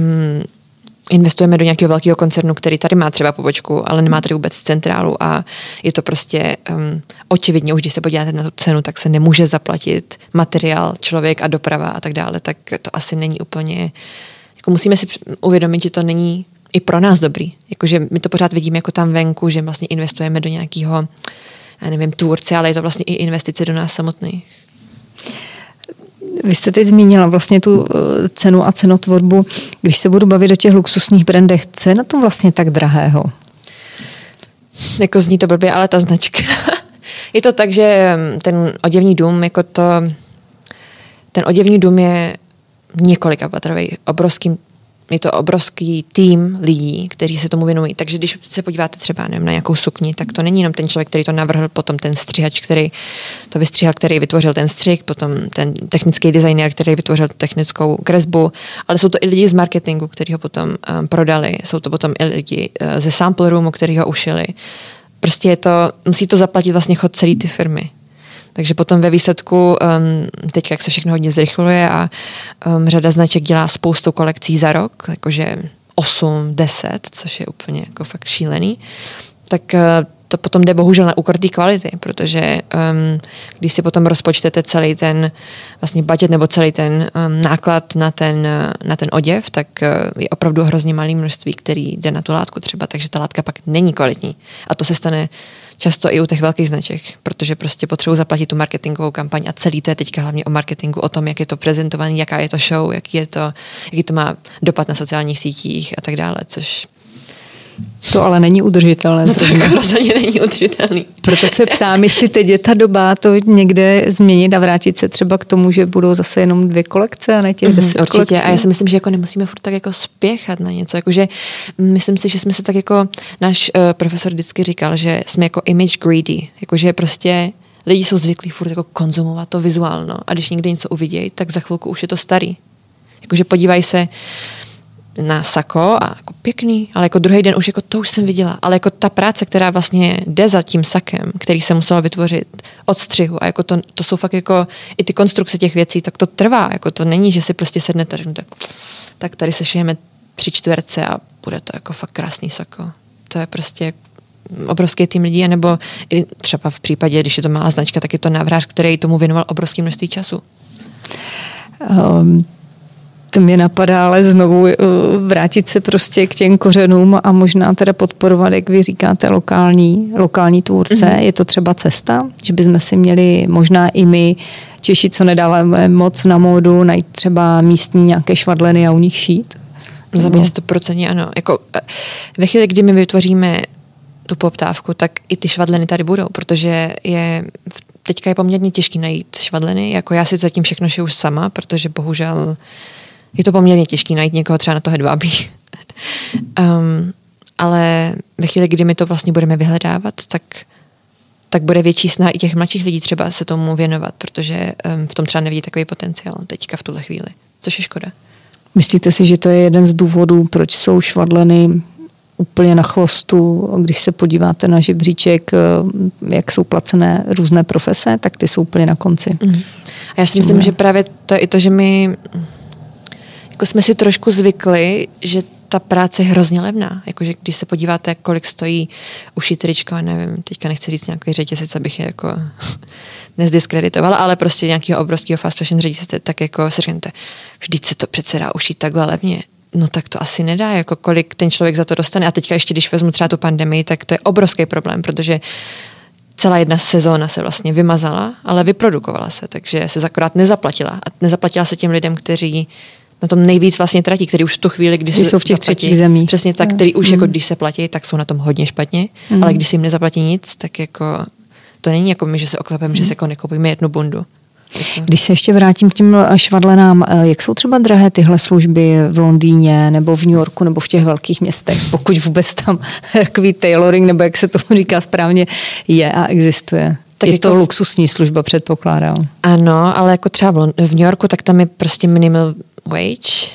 investujeme do nějakého velkého koncernu, který tady má třeba pobočku, ale nemá tady vůbec centrálu a je to prostě um, očividně, už když se podíváte na tu cenu, tak se nemůže zaplatit materiál, člověk a doprava a tak dále, tak to asi není úplně, jako musíme si uvědomit, že to není i pro nás dobrý, jakože my to pořád vidíme jako tam venku, že vlastně investujeme do nějakého, já nevím, tvůrce, ale je to vlastně i investice do nás samotných. Vy jste teď zmínila vlastně tu cenu a cenotvorbu. Když se budu bavit o těch luxusních brandech, co je na tom vlastně tak drahého? Jako zní to blbě, ale ta značka. Je to tak, že ten oděvní dům, jako to, ten oděvní dům je několika patrový, obrovský, je to obrovský tým lidí, kteří se tomu věnují. Takže když se podíváte třeba nevím, na nějakou sukni, tak to není jenom ten člověk, který to navrhl, potom ten střihač, který to vystřihal, který vytvořil ten střih, potom ten technický designér, který vytvořil technickou kresbu, ale jsou to i lidi z marketingu, kteří ho potom um, prodali, jsou to potom i lidi uh, ze sample roomu, kteří ho ušili. Prostě je to, musí to zaplatit vlastně chod celý ty firmy. Takže potom ve výsledku, um, teď jak se všechno hodně zrychluje a um, řada značek dělá spoustu kolekcí za rok, jakože osm, deset, což je úplně jako fakt šílený, tak uh, to potom jde bohužel na úkor té kvality, protože um, když si potom rozpočtete celý ten vlastně budget nebo celý ten um, náklad na ten, na ten oděv, tak uh, je opravdu hrozně malý množství, který jde na tu látku třeba, takže ta látka pak není kvalitní. A to se stane často i u těch velkých značek, protože prostě potřebuji zaplatit tu marketingovou kampaň a celý to je teďka hlavně o marketingu, o tom, jak je to prezentované, jaká je to show, jaký, je to, jaký to má dopad na sociálních sítích a tak dále, což To ale není udržitelné. No to jako rozhodně není udržitelný. Proto se ptám, jestli teď je ta doba to někde změnit a vrátit se třeba k tomu, že budou zase jenom dvě kolekce a ne těch mm-hmm, deset určitě. Kolekcí. A já si myslím, že jako nemusíme furt tak jako spěchat na něco. Jakože myslím si, že jsme se tak jako, náš uh, profesor vždycky říkal, že jsme jako image greedy. Jakože prostě lidi jsou zvyklí furt jako konzumovat to vizuálno a když někde něco uvidějí, tak za chvilku už je to starý. Jakože podívají se na sako a jako pěkný, ale jako druhý den už jako to už jsem viděla, ale jako ta práce, která vlastně jde za tím sakem, který se musela vytvořit od střihu a jako to, to jsou fakt jako i ty konstrukce těch věcí, tak to trvá, jako to není, že si prostě sednete a řeknete, tak tady se šijeme tři čtverce a bude to jako fakt krásný sako. To je prostě obrovský tým lidí, nebo i třeba v případě, když je to malá značka, tak je to návrhář, který tomu věnoval obrovské množství času. Um. To mě napadá, ale znovu vrátit se prostě k těm kořenům a možná teda podporovat, jak vy říkáte, lokální, lokální tvůrce. Mm-hmm. Je to třeba cesta, že bychom si měli možná i my Češi, co nedáváme moc na módu, najít třeba místní nějaké švadleny a u nich šít? Za mě sto procent ano. Jako, ve chvíli, kdy my vytvoříme tu poptávku, tak i ty švadleny tady budou, protože je teďka je poměrně těžký najít švadleny. Jako já si zatím všechno šiju už sama, protože bohužel je to poměrně těžké najít někoho třeba na to hedvábí. Um, ale ve chvíli, kdy my to vlastně budeme vyhledávat, tak, tak bude větší snaha i těch mladších lidí třeba se tomu věnovat, protože um, v tom třeba nevidí takový potenciál teďka v tuhle chvíli, což je škoda. Myslíte si, že to je jeden z důvodů, proč jsou švadleny úplně na chvostu? Když se podíváte na žebříček, jak jsou placené různé profese, tak ty jsou úplně na konci. Mm. A já si myslím, že právě to je i to, že my... Jako jsme si trošku zvykli, že ta práce je hrozně levná. Jakože když se podíváte, kolik stojí uší tričko, a nevím, teďka nechci říct nějaký řetězec, abych je jako nezdiskreditovala, ale prostě nějakého obrovského fast fashion řetězce, tak jako se řeknete, vždyť se to přece dá ušít takhle levně. No tak to asi nedá, jako kolik ten člověk za to dostane. A teďka ještě, když vezmu třeba tu pandemii, tak to je obrovský problém, protože celá jedna sezóna se vlastně vymazala, ale vyprodukovala se, takže se akorát nezaplatila. A nezaplatila se těm lidem, kteří na tom nejvíc vlastně tratí, který už v tu chvíli, když jsou v těch třetích zemích. Přesně tak, který už mm. jako když se platí, tak jsou na tom hodně špatně, mm. ale když se jim nezaplatí nic, tak jako to není jako my, že se oklepem, mm. že se jako nekoupíme jednu bundu. Jako. Když se ještě vrátím k těm švadlenám, jak jsou třeba drahé tyhle služby v Londýně nebo v New Yorku nebo v těch velkých městech, pokud vůbec tam takový tailoring, nebo jak se tomu říká správně, je a existuje? Tak je jako, to luxusní služba, předpokládám. Ano, ale jako třeba v New Yorku, tak tam je prostě minimal wage,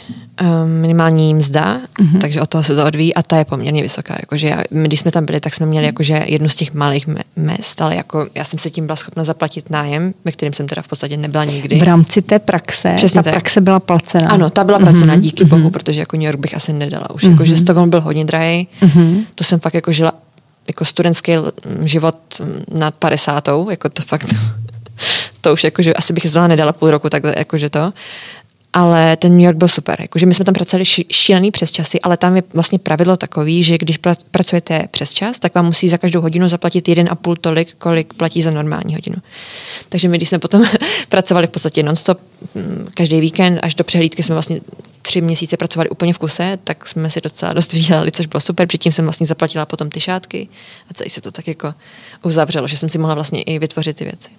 minimální mzda, mm-hmm. takže od toho se to odvíjí a ta je poměrně vysoká. Jakože já, když jsme tam byli, tak jsme měli jakože jednu z těch malých měst, ale jako já jsem se tím byla schopna zaplatit nájem, ve kterém jsem teda v podstatě nebyla nikdy. V rámci té praxe, přesně ta tak. Praxe byla placená. Ano, ta byla placená, mm-hmm. díky bohu, mm-hmm. protože jako New York bych asi nedala už. Mm-hmm. Jakože Stockholm byl hodně drahý, mm-hmm. to jsem fakt jako žila jako studentský život nad padesátou, jako to fakt, to už jakože asi bych zdala nedala půl roku, tak jakože to. Ale ten New York byl super, jakože my jsme tam pracovali šílený přesčasy, ale tam je vlastně pravidlo takový, že když pra- pracujete přesčas, tak vám musí za každou hodinu zaplatit jeden a půl tolik, kolik platí za normální hodinu. Takže my, když jsme potom pracovali v podstatě non-stop, každý víkend, až do přehlídky jsme vlastně tři měsíce pracovali úplně v kuse, tak jsme si docela dost vydělali, což bylo super, předtím jsem vlastně zaplatila potom ty šátky a celý se to tak jako uzavřelo, že jsem si mohla vlastně i vytvořit ty věci.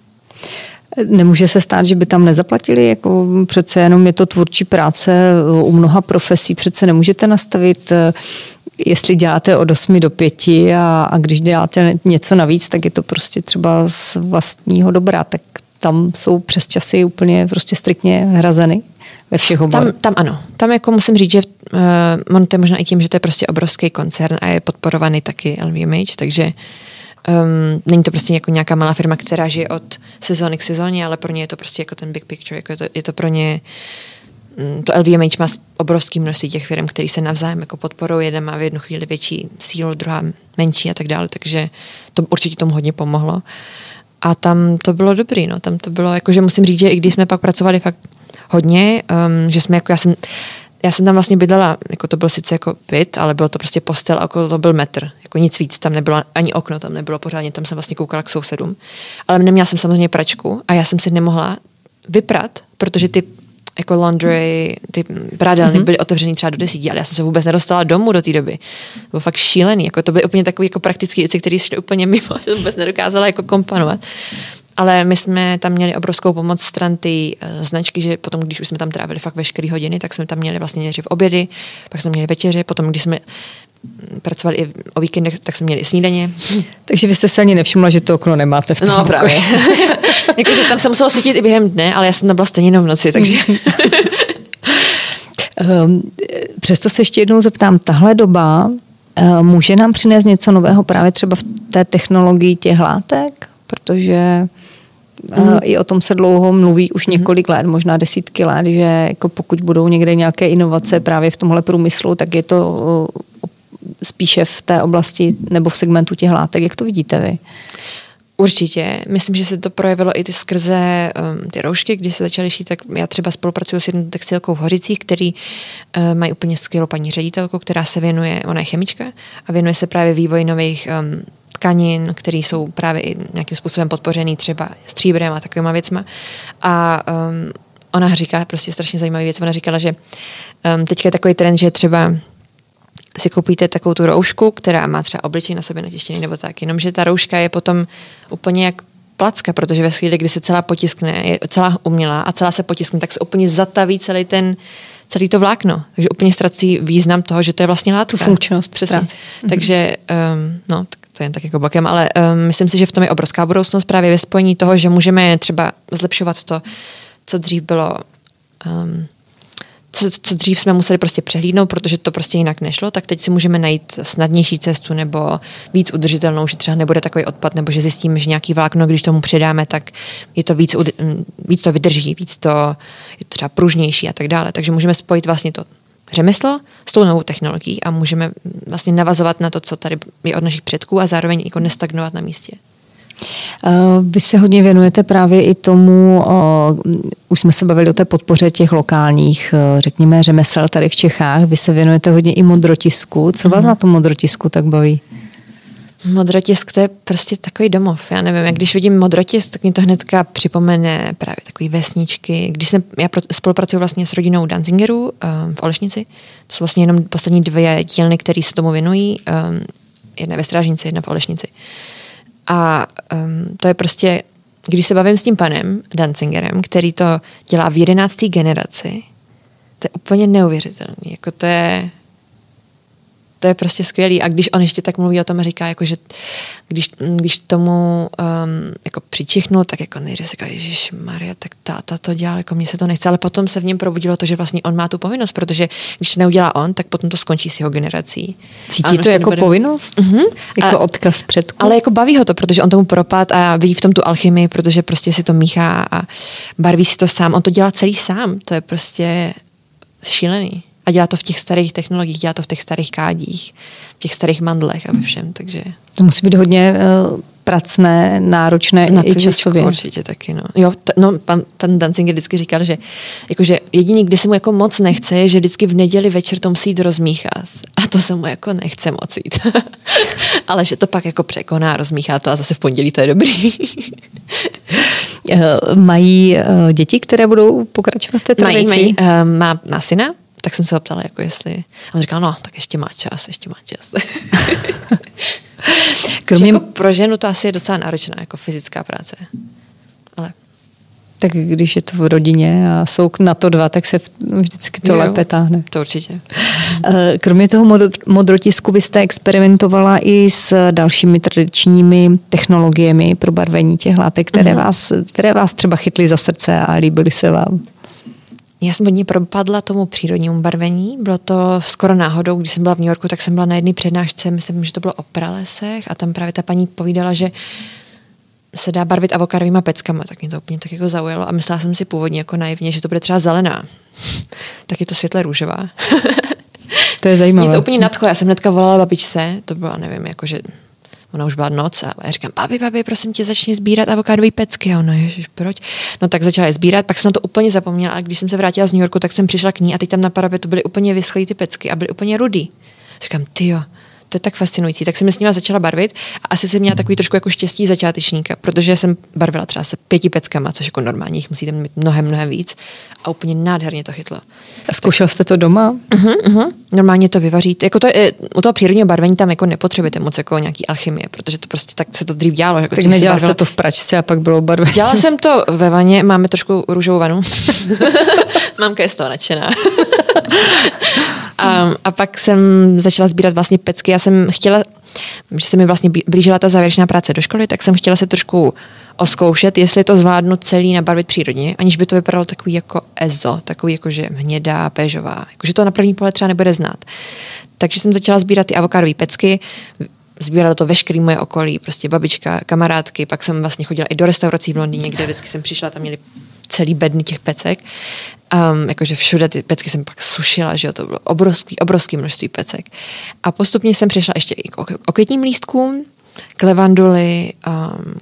Nemůže se stát, že by tam nezaplatili, jako přece jenom je to tvůrčí práce u mnoha profesí, přece nemůžete nastavit, jestli děláte od osmi do pěti a, a když děláte něco navíc, tak je to prostě třeba z vlastního dobra, tak tam jsou přes časy úplně prostě striktně hrazeny ve všech oborech. Tam, tam ano, tam jako musím říct, že uh, to je možná i tím, že to je prostě obrovský koncern a je podporovaný taky L V M H, takže Um, není to prostě jako nějaká malá firma, která žije od sezóny k sezóně, ale pro ně je to prostě jako ten big picture, jako je, to, je to pro ně, to L V M H má obrovský množství těch firm, který se navzájem jako podporují, jeden má v jednu chvíli větší sílu, druhá menší a tak dále, takže to určitě tomu hodně pomohlo. A tam to bylo dobrý, no, tam to bylo, jakože musím říct, že i když jsme pak pracovali fakt hodně, um, že jsme jako, já jsem Já jsem tam vlastně bydlela, jako to byl sice jako byt, ale bylo to prostě postel a okolo to byl metr. Jako nic víc, tam nebylo ani okno, tam nebylo pořádně, tam jsem vlastně koukala k sousedům. Ale neměla jsem samozřejmě pračku a já jsem si nemohla vyprat, protože ty jako laundry, ty pradelny mm-hmm. byly otevřený třeba do desíti, ale já jsem se vůbec nedostala domů do té doby. Bylo fakt šílený, jako to byly úplně takové jako praktické věci, které šly úplně mimo, že jsem vůbec nedokázala jako komponovat. Ale my jsme tam měli obrovskou pomoc stran ty značky, že potom, když už jsme tam trávili fakt veškeré hodiny, tak jsme tam měli vlastně nejdřív obědy, pak jsme měli večeře, potom, když jsme pracovali i o víkendech, tak jsme měli i snídaně. Takže vy jste se ani nevšimla, že to okno nemáte v tom. No právě. Jakože tam se muselo svítit i během dne, ale já jsem tam byla stejně jenom v noci, takže... Přesto se ještě jednou zeptám, tahle doba může nám přinést něco nového právě třeba v té technologii těch látek? Protože mm. i o tom se dlouho mluví už několik let, možná desítky let, že jako pokud budou někde nějaké inovace právě v tomhle průmyslu, tak je to spíše v té oblasti nebo v segmentu těch látek. Jak to vidíte vy? Určitě. Myslím, že se to projevilo i ty skrze um, ty roušky, když se začaly šít, tak já třeba spolupracuju s jednou textilkou v Hořicích, který uh, mají úplně skvělou paní ředitelku, která se věnuje, ona je chemička a věnuje se právě vývoji nových um, tkanin, které jsou právě i nějakým způsobem podpořený třeba stříbrem a takovýma věcma. A um, ona říká prostě strašně zajímavý věc. Ona říkala, že um, teďka je takový trend, že třeba si koupíte takovou tu roušku, která má třeba obličej na sobě natištěný nebo tak, jenomže ta rouška je potom úplně jak placka, protože ve chvíli, kdy se celá potiskne, je celá umělá a celá se potiskne, tak se úplně zataví celý ten celý to vlákno. Takže úplně ztrací význam toho, že to je vlastně látka. Tu funkčnost. Přesně. Mm-hmm. Takže um, no, to jen tak jako bokem, ale um, myslím si, že v tom je obrovská budoucnost právě ve spojení toho, že můžeme třeba zlepšovat to, co dřív bylo, um, co, co dřív jsme museli prostě přehlídnout, protože to prostě jinak nešlo, tak teď si můžeme najít snadnější cestu nebo víc udržitelnou, že třeba nebude takový odpad, nebo že zjistíme, že nějaký vlákno, když tomu přidáme, tak je to víc, víc to vydrží, víc to je třeba pružnější a tak dále. Takže můžeme spojit vlastně to řemeslo s tou novou technologií a můžeme vlastně navazovat na to, co tady je od našich předků a zároveň jako nestagnovat na místě. Vy se hodně věnujete právě i tomu, o, už jsme se bavili o té podpoře těch lokálních, řekněme, řemesel tady v Čechách. Vy se věnujete hodně i modrotisku. Co vás mm. na tom modrotisku tak baví? Modrotisk, to je prostě takový domov. Já nevím, jak když vidím modrotisk, tak mi to hnedka připomene právě takové vesničky. Když jsme, já spolupracuju vlastně s rodinou Danzingerů um, v Olešnici. To jsou vlastně jenom poslední dvě dílny, které se tomu věnují. Um, jedna ve Strážnici, jedna v Olešnici. A um, to je prostě, když se bavím s tím panem Danzingerem, který to dělá v jedenácté generaci, to je úplně neuvěřitelné. Jako to je... To je prostě skvělý. A když on ještě tak mluví o tom a říká, jako, že když, když tomu um, jako přičichnu, tak jako nejdřív říká, ježišmarja, tak táta to dělá, jako mně se to nechce. Ale potom se v něm probudilo to, že vlastně on má tu povinnost, protože když to neudělá on, tak potom to skončí s jeho generací. Cítí to jako nebude... povinnost? Uh-huh. Jako a, odkaz předků? Ale jako baví ho to, protože on tomu propad a vidí v tom tu alchymii, protože prostě si to míchá a barví si to sám. On to dělá celý sám. To je prostě šílený. A dělá to v těch starých technologiích, dělá to v těch starých kádích, v těch starých mandlech a ve všem, takže... To musí být hodně uh, pracné, náročné na i časově. Určitě taky, no. Jo, t- no, pan, pan Danzinger vždycky říkal, že jakože jediný, kdy se mu jako moc nechce, je, že vždycky v neděli večer to musí jít rozmíchat. A to se mu jako nechce moc jít. Ale že to pak jako překoná, rozmíchá to a zase v pondělí to je dobrý. Mají uh, děti, které budou pokračovat té tradici? Mají, mají. Uh, má, má syna. Tak jsem se ho ptala, jako jestli... A on říkal, no, tak ještě má čas, ještě má čas. Kromě... Jako pro ženu to asi je docela náročná, jako fyzická práce. Ale... Tak když je to v rodině a jsou na to dva, tak se vždycky to jo, lépe táhne. To určitě. Kromě toho modrotisku byste experimentovala i s dalšími tradičními technologiemi pro barvení těch látek, které, mm-hmm. vás, které vás třeba chytly za srdce a líbily se vám. Já jsem hodně propadla tomu přírodnímu barvení. Bylo to skoro náhodou, když jsem byla v New Yorku, tak jsem byla na jedné přednášce, myslím, že to bylo o pralesech a tam právě ta paní povídala, že se dá barvit avokádovýma peckama, tak mě to úplně tak jako zaujalo a myslela jsem si původně jako naivně, že to bude třeba zelená. Tak je to světle růžová. To je zajímavé. Mě to úplně nadchlo, já jsem hnedka volala babičce, to bylo, nevím, jakože ona už byla noc a já říkám, babi, babi, prosím tě, začni sbírat avokádové pecky. A ona, ježiš, proč? No tak začala je sbírat, pak jsem na to úplně zapomněla a když jsem se vrátila z New Yorku, tak jsem přišla k ní a teď tam na parapetu byly úplně vyschlý ty pecky a byly úplně rudý. Říkám, tyjo, to je tak fascinující. Tak jsem s nima začala barvit a asi jsem měla takový trošku jako štěstí začátečníka, protože jsem barvila třeba se pěti peckama, což jako normálně jich musíte mít mnohem, mnohem víc a úplně nádherně to chytlo. A zkoušel jste to doma? Uh-huh, uh-huh. Normálně to vyvařit. Jako to je, u toho přírodního barvení tam jako nepotřebujete moc jako nějaký alchymie, protože to prostě tak se to dřív dělalo. Jako tak nedělala se to v pračce a pak bylo barvené. Dělala jsem to ve vaně, máme trošku růžovou vanu. Mamka je z toho nadšená. A, a pak jsem začala sbírat vlastně pecky. Já jsem chtěla, že se mi vlastně blížila ta závěrečná práce do školy, tak jsem chtěla se trošku oskoušet, jestli to zvládnu celý nabarvit přírodně, aniž by to vypadalo takový jako ezo, takový jakože hnědá, béžová, jakože to na první pohled třeba nebude znát. Takže jsem začala sbírat ty avokádové pecky, sbíralo to veškerý moje okolí, prostě babička, kamarádky, pak jsem vlastně chodila i do restaurací v Londýně, kde vždycky jsem přišla, tam měli celý bedny těch pecek. Um, jakože všude ty pecky jsem pak sušila, že jo, to bylo obrovský, obrovský množství pecek. A postupně jsem přišla ještě i k okvětním lístkům, k levanduli,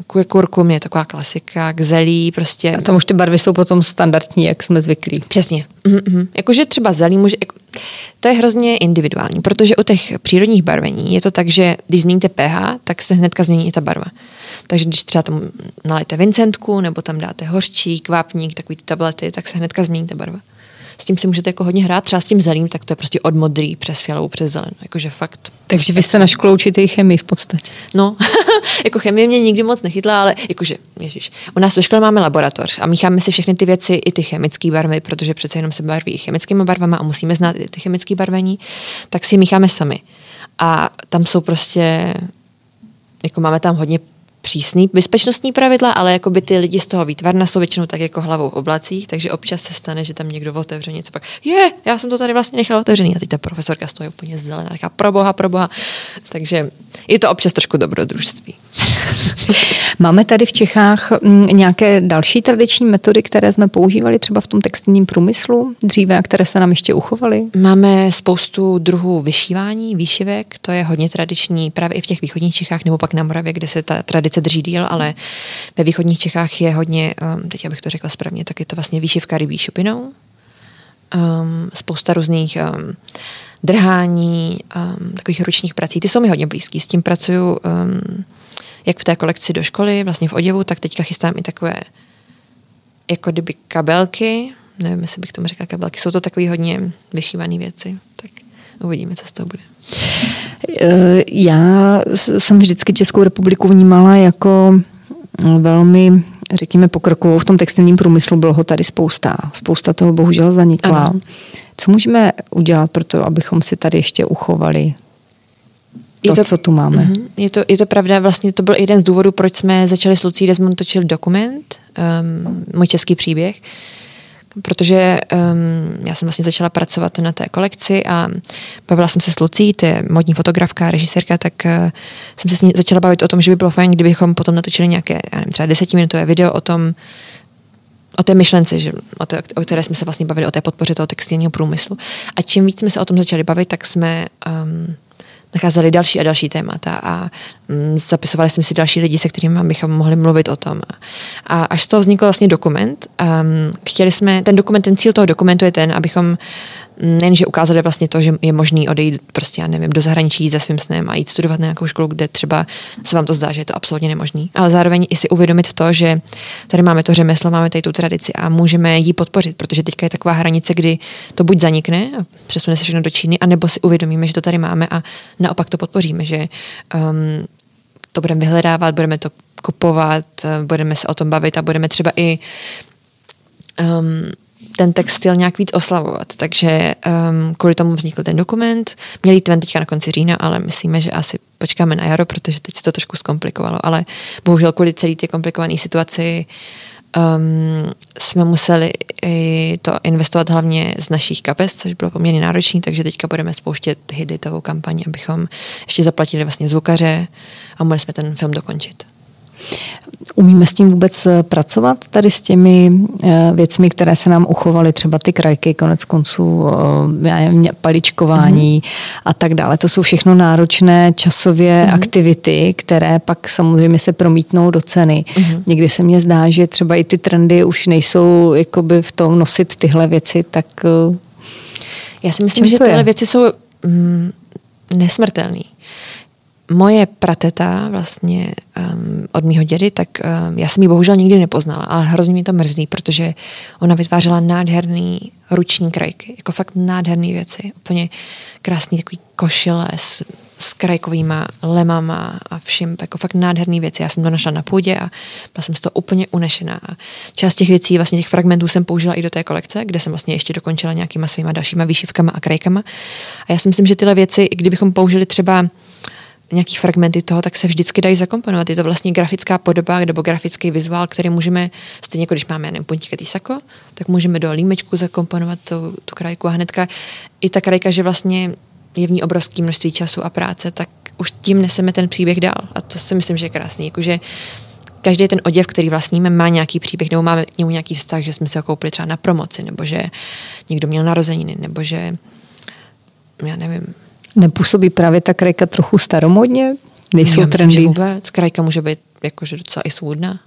um, k kurkum, je taková klasika, k zelí prostě. A tam už ty barvy jsou potom standardní, jak jsme zvyklí. Přesně. Mm-hmm. Jakože třeba zelí může... Jako, to je hrozně individuální, protože u těch přírodních barvení je to tak, že když změníte pH, tak se hnedka změní i ta barva. Takže když třeba tam nalejte vincentku, nebo tam dáte hořčík, vápník, takový ty tablety, tak se hnedka změní ta barva. S tím si můžete jako hodně hrát, třeba s tím zelím, tak to je prostě od modrý přes fialovou přes zelenou, jakože fakt. Takže vy jste na škole učíte i chemii v podstatě. No, jako chemie mě nikdy moc nechytla, ale jakože, ježiš, u nás ve škole máme laboratoř a mícháme si všechny ty věci, i ty chemické barvy, protože přece jenom se barví i chemickými barvama a musíme znát i ty chemické barvení, tak si mícháme sami. A tam jsou prostě, jako máme tam hodně přísný bezpečnostní pravidla, ale jako by ty lidi z toho výtvarna jsou většinou tak jako hlavou v oblacích, takže občas se stane, že tam někdo otevře něco pak. Je, já jsem to tady vlastně nechala otevřený. A teď ta profesorka stojí úplně zelená, říká proboha, proboha. Takže je to občas trošku dobrodružství. Máme tady v Čechách nějaké další tradiční metody, které jsme používali třeba v tom textilním průmyslu dříve a které se nám ještě uchovaly? Máme spoustu druhů vyšívání, výšivek, to je hodně tradiční právě i v těch východních Čechách nebo pak na Moravě, kde se ta tradice drží díl, ale ve východních Čechách je hodně, teď abych to řekla správně, tak je to vlastně výšivka rybí šupinou, um, spousta různých um, drhání, um, takových ručních prací, ty jsou mi hodně blízký, s tím pracuju um, jak v té kolekci do školy, vlastně v oděvu, tak teďka chystám i takové jako kdyby kabelky, nevím, jestli bych tomu řekla kabelky, jsou to takový hodně vyšívané věci, tak uvidíme, co z toho bude. Já jsem vždycky Českou republiku vnímala jako velmi, řekněme, pokrokovou v tom textilním průmyslu, bylo ho tady spousta. Spousta toho bohužel zanikla. Ano. Co můžeme udělat pro to, abychom si tady ještě uchovali to, to co tu máme? Je to, je to pravda, vlastně to byl jeden z důvodů, proč jsme začali s Lucí Desmond točit dokument, um, Můj český příběh, protože um, já jsem vlastně začala pracovat na té kolekci a bavila jsem se s Lucí, to je modní fotografka, režisérka, tak uh, jsem se s ní začala bavit o tom, že by bylo fajn, kdybychom potom natočili nějaké, já nevím, třeba desetiminutové video o tom, o té myšlence, že, o, té, o které jsme se vlastně bavili, o té podpoře toho textilního průmyslu. A čím víc jsme se o tom začali bavit, tak jsme um, nacházeli další a další témata a um, zapisovali jsme si další lidi, se kterými bychom mohli mluvit o tom. A, a až z toho vznikl vlastně dokument. Um, chtěli jsme, ten dokument, ten cíl toho dokumentu je ten, abychom nejenže ukázali vlastně to, že je možný odejít prostě, já nevím, do zahraničí za svým snem a jít studovat na nějakou školu, kde třeba se vám to zdá, že je to absolutně nemožný, ale zároveň i si uvědomit to, že tady máme to řemeslo, máme tady tu tradici a můžeme ji podpořit, protože teďka je taková hranice, kdy to buď zanikne a přesune se všechno do Číny, anebo si uvědomíme, že to tady máme a naopak to podpoříme, že um, to budeme vyhledávat, budeme to kupovat, budeme se o tom bavit a budeme třeba i um, ten textil nějak víc oslavovat. Takže um, kvůli tomu vznikl ten dokument. Měl jít ven teďka na konci října, ale myslíme, že asi počkáme na jaro, protože teď se to trošku zkomplikovalo. Ale bohužel kvůli celé té komplikované situaci um, jsme museli i to investovat hlavně z našich kapes, což bylo poměrně náročné, takže teďka budeme spouštět hiditovou kampaň, abychom ještě zaplatili vlastně zvukaře a mohli jsme ten film dokončit. Umíme s tím vůbec pracovat tady s těmi věcmi, které se nám uchovaly, třeba ty krajky, konec konců paličkování mm-hmm. a tak dále. To jsou všechno náročné časově mm-hmm. aktivity, které pak samozřejmě se promítnou do ceny. Mm-hmm. Někdy se mně zdá, že třeba i ty trendy už nejsou jakoby v tom nosit tyhle věci, tak... Já si myslím, že tyhle věci jsou... Mm, nesmrtelný. Moje prateta vlastně um, od mýho dědy, tak um, já jsem ji bohužel nikdy nepoznala, ale hrozně mi to mrzí, protože ona vytvářela nádherný ruční krajky, jako fakt nádherné věci, úplně krásný takový košile s, s krajkovýma lemama a všim, jako fakt nádherné věci. Já jsem to našla na půdě a byla jsem z toho úplně unešená. A část těch věcí, vlastně těch fragmentů jsem použila i do té kolekce, kde jsem vlastně ještě dokončila nějakýma svýma dalšíma výšivkama a krajkama. A já si myslím, že tyhle věci, i kdybychom použili třeba nějaký fragmenty toho, tak se vždycky dají zakomponovat. Je to vlastně grafická podoba nebo grafický vizuál, který můžeme, stejně jako když máme puntíkatý sako, tak můžeme do límečku zakomponovat tu, tu krajku a hnedka i ta krajka, že vlastně je v ní obrovské množství času a práce, tak už tím neseme ten příběh dál. A to si myslím, že je krásný. Jakože každý ten oděv, který vlastníme, má nějaký příběh nebo máme k němu nějaký vztah, že jsme si ho koupili třeba na promoci, nebo že někdo měl narozeniny, nebo že já nevím. Nepůsobí právě ta krajka trochu staromodně? Nejsou já myslím, trendy. Že vůbec. Krajka může být jakože docela i svůdná.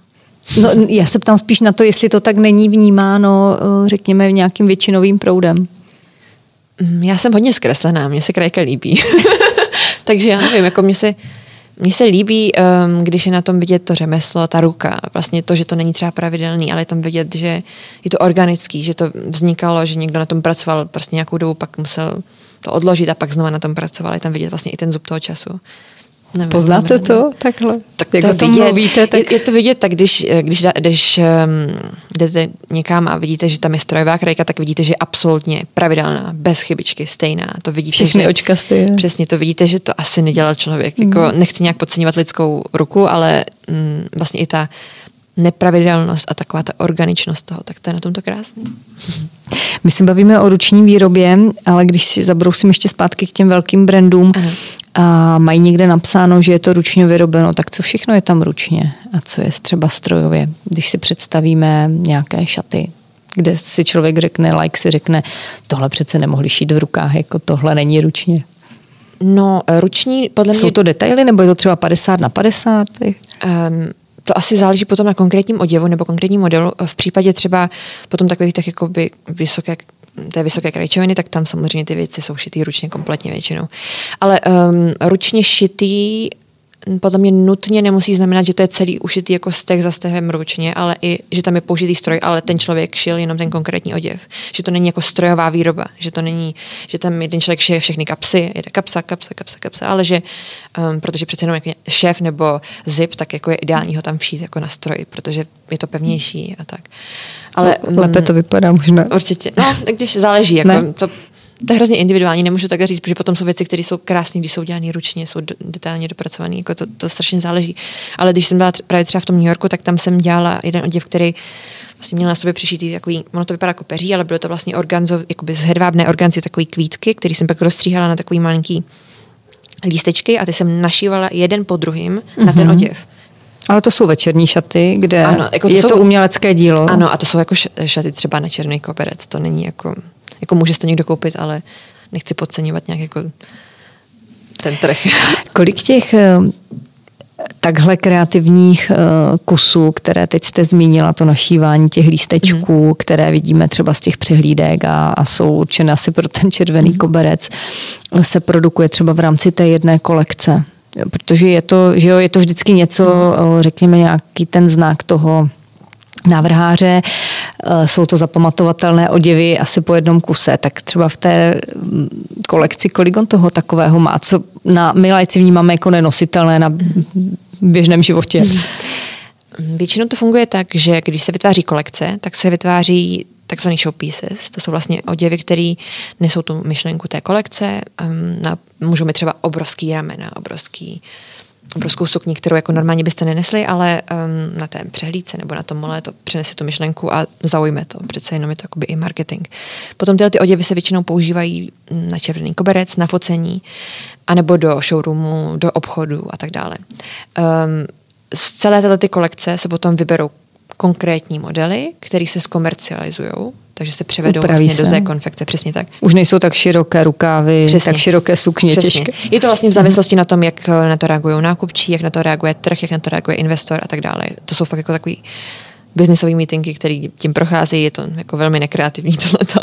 No, já se ptám spíš na to, jestli to tak není vnímáno, řekněme, nějakým většinovým proudem. Já jsem hodně zkreslená, mně se krajka líbí. Takže já nevím, jako mně se, mně se líbí, když je na tom vidět to řemeslo, ta ruka. Vlastně to, že to není třeba pravidelný, ale je tam vidět, že je to organický, že to vznikalo, že někdo na tom pracoval prostě nějakou dobu, pak musel to odložit a pak znova na tom pracovala. Je tam vidět vlastně i ten zub toho času. Nevím, Poznáte nevím, to? Takhle? Tak jak to vidět, tom mluvíte, tak... je, je to vidět, tak když, když, když um, jdete někam a vidíte, že tam je strojová krajka, tak vidíte, že je absolutně pravidelná, bez chybičky, stejná. To vidíte, všechny že, očka stejné. Přesně, to vidíte, že to asi nedělal člověk. Mm. Jako, nechci nějak podceňovat lidskou ruku, ale mm, vlastně i ta nepravidelnost a taková ta organičnost toho, tak to je na tom to krásný. My se bavíme o ruční výrobě, ale když si zabrousím ještě zpátky k těm velkým brandům, ano. A mají někde napsáno, že je to ručně vyrobeno, tak co všechno je tam ručně a co je třeba strojově? Když si představíme nějaké šaty, kde si člověk řekne, like si řekne, tohle přece nemohli šít v rukách, jako tohle není ručně. No, ruční podle mě... Jsou to detaily, nebo je to třeba padesát na padesát? Um... To asi záleží potom na konkrétním oděvu nebo konkrétním modelu. V případě třeba potom takových tak jakoby vysoké, té vysoké krajčoviny, tak tam samozřejmě ty věci jsou šitý ručně kompletně většinou. Ale um, ručně šitý podle mě nutně nemusí znamenat, že to je celý ušitý jako steh za stehem ručně, ale i, že tam je použitý stroj, ale ten člověk šil jenom ten konkrétní oděv. Že to není jako strojová výroba, že to není, že tam jeden člověk šije všechny kapsy, jede kapsa, kapsa, kapsa, kapsa, ale že, um, protože přece jenom jako šéf nebo zip, tak jako je ideální ho tam všít jako na stroji, protože je to pevnější a tak. Ale, um, lépe to vypadá možná. Určitě, no, když záleží, jako to... To je hrozně individuální, nemůžu tak říct, protože potom jsou věci, které jsou krásné, když jsou dělané ručně, jsou detailně dopracované, jako to, to strašně záleží. Ale když jsem byla právě třeba v tom New Yorku, tak tam jsem dělala jeden oděv, který vlastně měl na sobě přišitý takový, ono to vypadá jako peří, ale bylo to vlastně organzo, jakoby z hedvábné organzy takový kvítky, který jsem pak rozstříhala na takový malinký lístečky a ty jsem našívala jeden po druhým mm-hmm. na ten oděv. Ale to jsou večerní šaty, kde ano, jako to je jsou, to umělecké dílo. Ano, a to jsou jako šaty třeba na černý koberec, to není jako... Jako může si to někdo koupit, ale nechci podceňovat nějak jako ten trh. Kolik těch takhle kreativních kusů, které teď jste zmínila, to našívání těch lístečků, mm. které vidíme třeba z těch přehlídek a, a jsou určené asi pro ten červený mm. koberec, se produkuje třeba v rámci té jedné kolekce? Protože je to, že jo, je to vždycky něco, řekněme nějaký ten znak toho návrháře, jsou to zapamatovatelné oděvy asi po jednom kuse, tak třeba v té kolekci kolik on toho takového má, co na my lajci vnímáme jako nenositelné na běžném životě. Většinou to funguje tak, že když se vytváří kolekce, tak se vytváří takzvaný showpieces, to jsou vlastně oděvy, které nesou tu myšlenku té kolekce, na, můžou mít třeba obrovský ramena, obrovský obrovskou sukni, kterou jako normálně byste nenesli, ale um, na té přehlídce nebo na tom mole to přinese tu myšlenku a zaujme to. Přece jenom je to jakoby i marketing. Potom tyhle ty oděvy se většinou používají na červený koberec, na focení, anebo do showroomu, do obchodu a tak dále. Um, z celé této ty kolekce se potom vyberou konkrétní modely, které se zkomercializují, takže se převedou Upraví vlastně se. do té konfekce, přesně tak. Už nejsou tak široké rukávy, přesně. tak široké sukně, přesně. těžké. Je to vlastně v závislosti na tom, jak na to reagují nákupčí, jak na to reaguje trh, jak na to reaguje investor a tak dále. To jsou fakt jako takový biznesový meetingy, které tím procházejí, je to jako velmi nekreativní tohleto.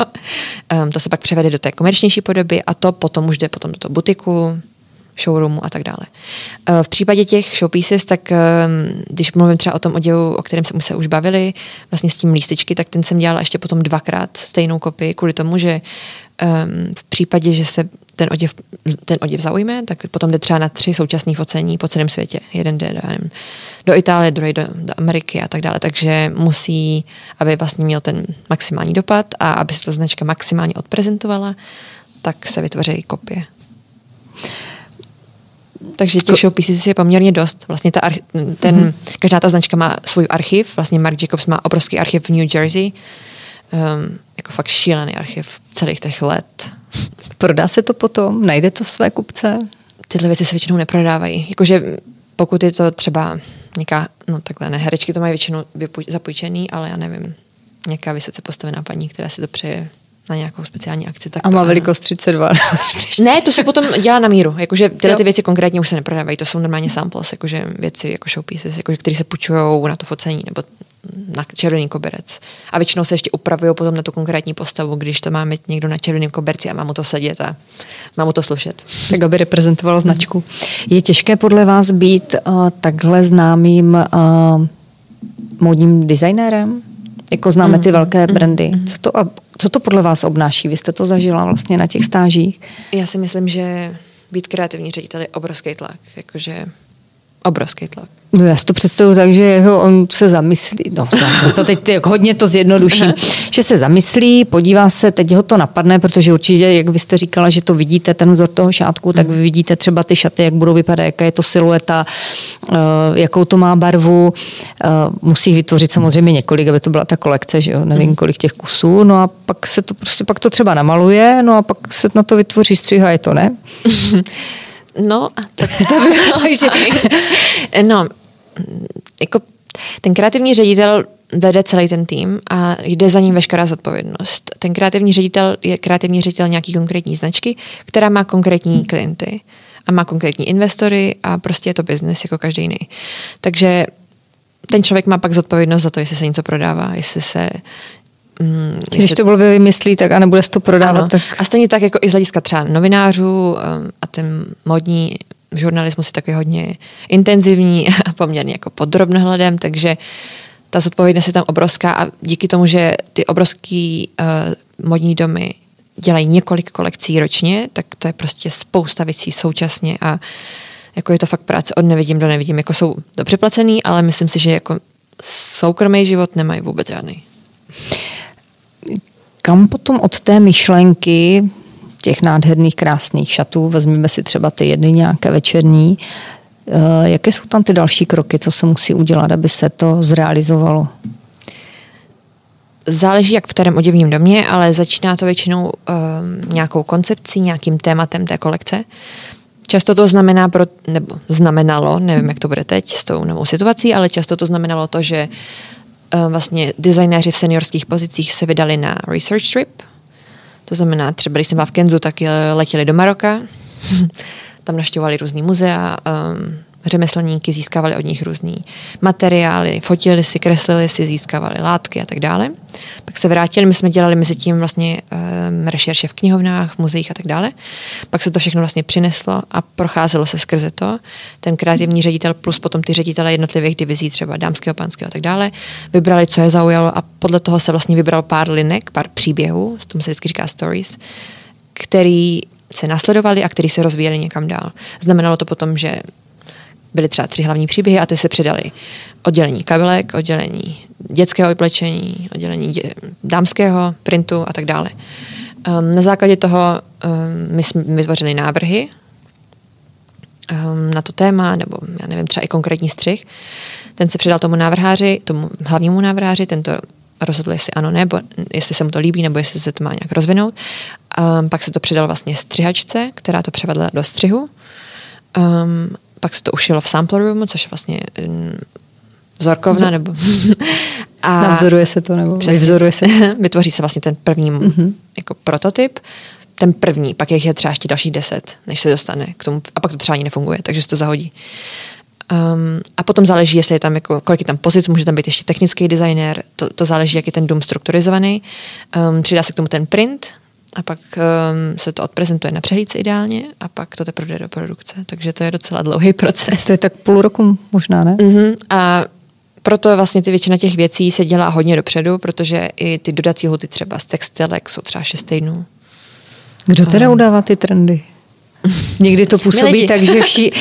Um, to se pak převede do té komerčnější podoby a to potom už jde potom do toho butiku, showroomu a tak dále. V případě těch showpieces, tak když mluvím třeba o tom oděvu, o kterém jsme se už bavili, vlastně s tím lístečky, tak ten jsem dělala ještě potom dvakrát stejnou kopii kvůli tomu, že v případě, že se ten oděv, ten oděv zaujme, tak potom jde třeba na tři současných ocení po celém světě. Jeden jde do, do Itálie, druhý do, do Ameriky a tak dále. Takže musí, aby vlastně měl ten maximální dopad a aby se ta značka maximálně odprezentovala, tak se vytvoří kopie. Takže těch showpieces je poměrně dost. Vlastně ta archi- ten, mm-hmm. každá ta značka má svůj archiv. Vlastně Marc Jacobs má obrovský archiv v New Jersey. Um, jako fakt šílený archiv celých těch let. Prodá se to potom? Najde to své kupce? Tyhle věci se většinou neprodávají. Jakože pokud je to třeba nějaká, no takhle ne, herečky to mají většinou vypůj- zapůjčený, ale já nevím, nějaká vysoce postavená paní, která si to přeje na nějakou speciální akci. Tak a má velikost třicet dva. Ne, to se potom dělá na míru. Jakože tyhle ty věci konkrétně už se neprodávají, to jsou normálně samples, jakože věci jako showpieces, jakože, které se půjčujou na to focení nebo na červený koberec. A většinou se ještě upravují potom na tu konkrétní postavu, když to má mít někdo na červeném koberci a má mu to sedět a má mu to slušet. Tak aby reprezentovala značku. Je těžké podle vás být uh, takhle známým uh, módním designérem? Jako známe ty velké brandy. Co to, co to podle vás obnáší? Vy jste to zažila vlastně na těch stážích. Já si myslím, že být kreativní ředitel je obrovský tlak. Jakože obrovský tlak. No já si to představuji tak, že on se zamyslí, no to teď jako hodně to zjednoduším, že se zamyslí, podívá se, teď ho to napadne, protože určitě, jak vy jste říkala, že to vidíte, ten vzor toho šátku, tak vy vidíte třeba ty šaty, jak budou vypadat, jaká je to silueta, jakou to má barvu, musí vytvořit samozřejmě několik, aby to byla ta kolekce, že jo, nevím kolik těch kusů, no a pak se to prostě, pak to třeba namaluje, no a pak se na to vytvoří střiha, je to, ne? No, tak to by bylo takže. No, jako ten kreativní ředitel vede celý ten tým a jde za ním veškerá zodpovědnost. Ten kreativní ředitel je kreativní ředitel nějaký konkrétní značky, která má konkrétní klienty a má konkrétní investory a prostě je to biznes jako každý jiný. Takže ten člověk má pak zodpovědnost za to, jestli se něco prodává, jestli se... Mm, jestli... Když to blbě vymyslí, tak a nebude to prodávat. Ano. Tak... A stejně tak jako i z hlediska třeba novinářů a ten modní žurnalismus je taky hodně intenzivní a poměrně jako pod drobnohledem, takže ta zodpovědnost je tam obrovská a díky tomu, že ty obrovský uh, modní domy dělají několik kolekcí ročně, tak to je prostě spousta věcí současně a jako je to fakt práce od nevidím do nevidím. Jako jsou dobře placený, ale myslím si, že jako soukromý život nemají vůbec žádný. Kam potom od té myšlenky těch nádherných, krásných šatů, vezmeme si třeba ty jedny nějaké večerní, jaké jsou tam ty další kroky, co se musí udělat, aby se to zrealizovalo? Záleží jak v kterém oděvním domě, ale začíná to většinou um, nějakou koncepcí, nějakým tématem té kolekce. Často to znamená, pro, nebo znamenalo, nevím, jak to bude teď s tou novou situací, ale často to znamenalo to, že vlastně designéři v seniorských pozicích se vydali na research trip. To znamená, třeba když jsem byla v Kenzu, tak letěli do Maroka, tam navštěvovali různý muzea, um, řemeslníky, získávali od nich různý materiály, fotili si, kreslili si, získávali látky a tak dále. Pak se vrátili, my jsme dělali mezi tím vlastně um, rešerše v knihovnách, v muzeích a tak dále. Pak se to všechno vlastně přineslo a procházelo se skrze to. Ten kreativní ředitel plus potom ty ředitele jednotlivých divizí, třeba dámského, pánského a tak dále, vybrali, co je zaujalo a podle toho se vlastně vybral pár linek, pár příběhů, tomu se vždycky říká stories, který se nasledovali a který se rozvíjeli někam dál. Znamenalo to potom, že byly třeba tři hlavní příběhy a ty se předaly oddělení kabelek, oddělení dětského oblečení, oddělení dě- dámského printu a tak dále. Um, na základě toho um, my jsme vytvořili návrhy um, na to téma, nebo já nevím, třeba i konkrétní střih. Ten se předal tomu návrháři, tomu hlavnímu návrháři, ten to rozhodl, jestli ano, nebo jestli se mu to líbí, nebo jestli se to má nějak rozvinout. Um, pak se to předalo vlastně střihačce, která to převedla do střihu. Um, pak se to ušilo v sample roomu, což je vlastně vzorkovna. Vzor. Nebo... A navzoruje se to, nebo vyvzoruje se. Vytvoří se vlastně ten první mm-hmm. jako prototyp, ten první, pak jich je třeba ještě další deset, než se dostane k tomu, a pak to třeba ani nefunguje, takže se to zahodí. Um, a potom záleží, jestli je tam jako, kolik je tam pozic, může tam být ještě technický designér, to, to záleží, jak je ten dům strukturizovaný. Um, přidá se k tomu ten print, a pak um, se to odprezentuje na přehlídce ideálně a pak to teprve jde do produkce, takže to je docela dlouhý proces. To je tak půl roku možná, ne? Uh-huh. A proto vlastně ty většina těch věcí se dělá hodně dopředu, protože i ty dodací lhuty třeba z textilek jsou třeba šest týdnů. Kdo teda udává ty trendy? Někdy to působí tak, že vši,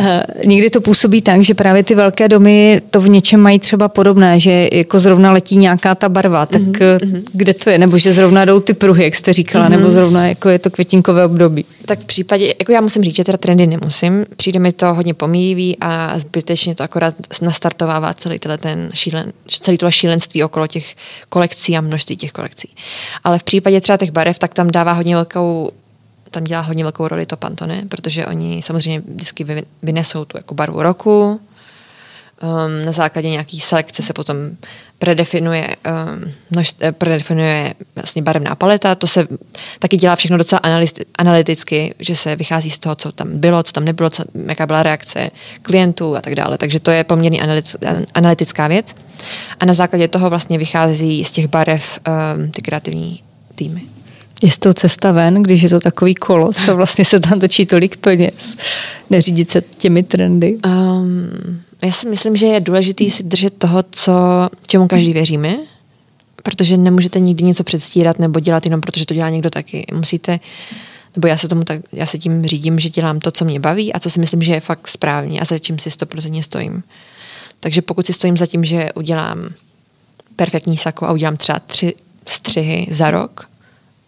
uh, někdy to působí tak, že právě ty velké domy to v něčem mají třeba podobné, že jako zrovna letí nějaká ta barva, tak mm-hmm. kde to je? Nebo že zrovna jdou ty pruhy, jak jste říkala, mm-hmm. nebo zrovna jako je to květinkové období. Tak v případě, jako já musím říct, že teda trendy nemusím, přijde mi to hodně pomíjivý a zbytečně to akorát nastartovává celý ten šílen, celý tohle šílenství okolo těch kolekcí a množství těch kolekcí. Ale v případě třeba těch barev, tak tam dává hodně velkou tam dělá hodně velkou roli to Pantone, protože oni samozřejmě vždycky vynesou tu jako barvu roku. Um, na základě nějaký selekce se potom predefinuje, um, množ, predefinuje vlastně barevná paleta. To se taky dělá všechno docela analyticky, že se vychází z toho, co tam bylo, co tam nebylo, co, jaká byla reakce klientů a tak dále. Takže to je poměrně analytická věc. A na základě toho vlastně vychází z těch barev um, ty kreativní týmy. Je z toho cesta ven, když je to takový kolos a vlastně se tam točí tolik peněz, neřídit se těmi trendy? Um, já si myslím, že je důležité si držet toho, co, čemu každý věříme, protože nemůžete nikdy něco předstírat nebo dělat jenom, protože to dělá někdo taky. Musíte, nebo já se, tomu tak, já se tím řídím, že dělám to, co mě baví a co si myslím, že je fakt správně a za čím si sto procent stojím. Takže pokud si stojím za tím, že udělám perfektní sako a udělám třeba tři střihy za rok,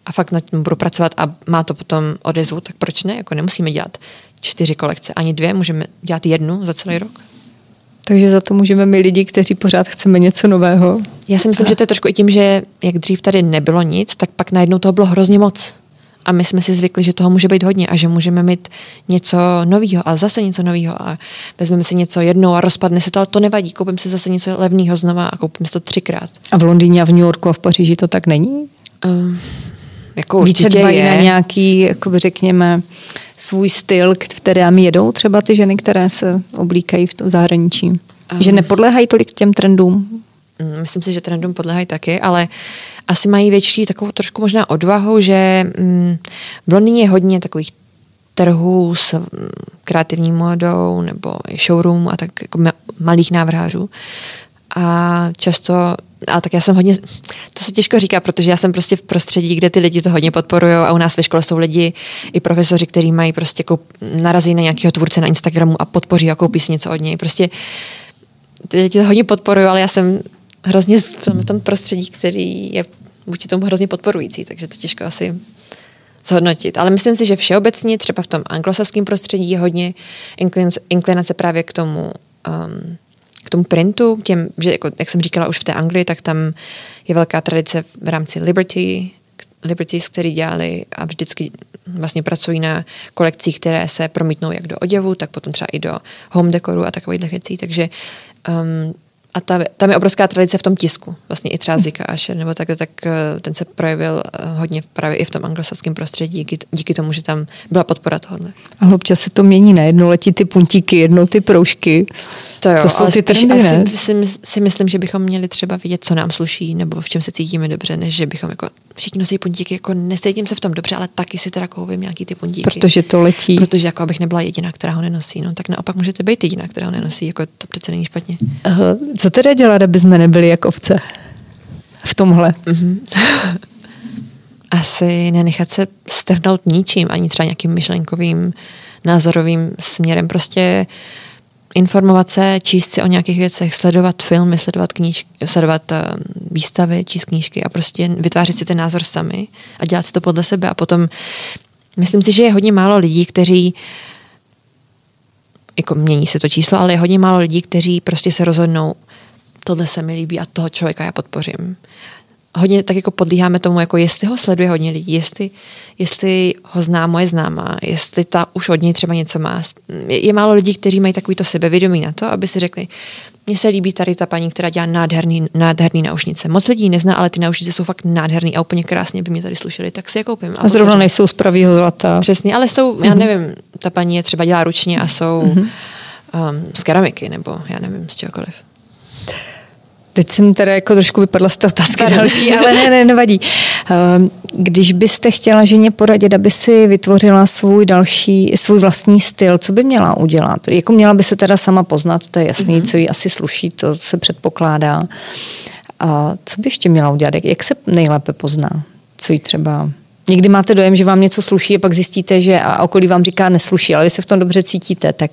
a fakt na tím budu pracovat a má to potom odezvu, tak proč ne? Jako nemusíme dělat čtyři kolekce, ani dvě, můžeme dělat jednu za celý rok. Takže za to můžeme my lidi, kteří pořád chceme něco nového. Já si myslím, a... že to je trošku i tím, že jak dřív tady nebylo nic, tak pak najednou toho bylo hrozně moc. A my jsme si zvykli, že toho může být hodně a že můžeme mít něco novýho a zase něco novýho a vezmeme si něco jednou a rozpadne se to, ale to nevadí. Koupím si zase něco levného znova a koupím si to třikrát. A v Londýně a v New Yorku a v Paříži to tak není? Uh... Jako více dbají je. Na nějaký, jako řekněme, svůj styl, kterým jedou třeba ty ženy, které se oblíkají v tom zahraničí. Um. Že nepodléhají tolik těm trendům? Myslím si, že trendům podléhají taky, ale asi mají větší takovou trošku možná odvahu, že mm, v Londýně je hodně takových trhů s mm, kreativní módou nebo showroom a tak jako ma- malých návrhářů. A často, a tak já jsem hodně, to se těžko říká, protože já jsem prostě v prostředí, kde ty lidi to hodně podporujou a u nás ve škole jsou lidi i profesoři, kteří mají prostě, koup, narazí na nějakého tvůrce na Instagramu a podpoří a koupí si něco od něj. Prostě ty lidi to hodně podporují, ale já jsem hrozně v tom prostředí, který je vůči tomu hrozně podporující, takže to těžko asi zhodnotit. Ale myslím si, že všeobecně třeba v tom anglosaském prostředí je hodně inklinace právě k tomu um, k tomu printu, těm, že jako, jak jsem říkala už v té Anglii, tak tam je velká tradice v rámci Liberty, Liberties, který dělali a vždycky vlastně pracují na kolekcích, které se promítnou jak do oděvu, tak potom třeba i do home dekoru a takových věcí, takže um, a ta, tam je obrovská tradice v tom tisku, vlastně i třeba Zika Asher, nebo tak, tak ten se projevil hodně právě i v tom anglosaském prostředí, díky, díky tomu, že tam byla podpora tohohle. Ale občas se to mění, ne? Jednou letí ty puntíky, jednou ty proužky. To jo, to jsou ale ty spíš trendy, asi si, si myslím, že bychom měli třeba vědět, co nám sluší, nebo v čem se cítíme dobře, než že bychom jako všichni nosí puntíky, jako necítím se v tom dobře, ale taky si teda koupím nějaký ty puntíky. Protože to letí. Protože jako abych nebyla jediná, která ho nenosí, no tak naopak můžete být jediná, která ho nenosí, jako to přece není špatně. Aha. Co teda dělat, aby jsme nebyli jak ovce v tomhle? Mm-hmm. Asi nenechat se strhnout ničím, ani třeba nějakým myšlenkovým, názorovým směrem. Prostě informovat se, číst si o nějakých věcech, sledovat filmy, sledovat, knížky, sledovat uh, výstavy, číst knížky a prostě vytvářet si ten názor sami a dělat si to podle sebe. A potom myslím si, že je hodně málo lidí, kteří jako mění se to číslo, ale je hodně málo lidí, kteří prostě se rozhodnou, tohle se mi líbí a toho člověka já podpořím. Hodně tak jako podlíháme tomu, jako jestli ho sleduje hodně lidí, jestli, jestli ho zná moje známá, jestli ta už od něj třeba něco má. Je, je málo lidí, kteří mají takovýto sebevědomí na to, aby si řekli, mně se líbí tady ta paní, která dělá nádherný, nádherný náušnice. Moc lidí nezná, ale ty náušnice jsou fakt nádherný a úplně krásně by mě tady slušely, tak si je koupím. A, a zrovna podpořím. Nejsou z pravýho zlata. Přesně, ale jsou, mm-hmm. já nevím, ta paní je třeba dělá ručně a jsou mm-hmm. um, z keramiky nebo já nevím, z čehokoliv. Teď jsem teda jako trošku vypadla z té otázky další, ale ne, ne, nevadí. Když byste chtěla ženě poradit, aby si vytvořila svůj další, svůj vlastní styl, co by měla udělat? Jako měla by se teda sama poznat, to je jasný, co jí asi sluší, to se předpokládá. A co by ještě měla udělat? Jak se nejlépe pozná? Co jí třeba... Někdy máte dojem, že vám něco sluší a pak zjistíte, že a okolí vám říká nesluší, ale vy se v tom dobře cítíte, tak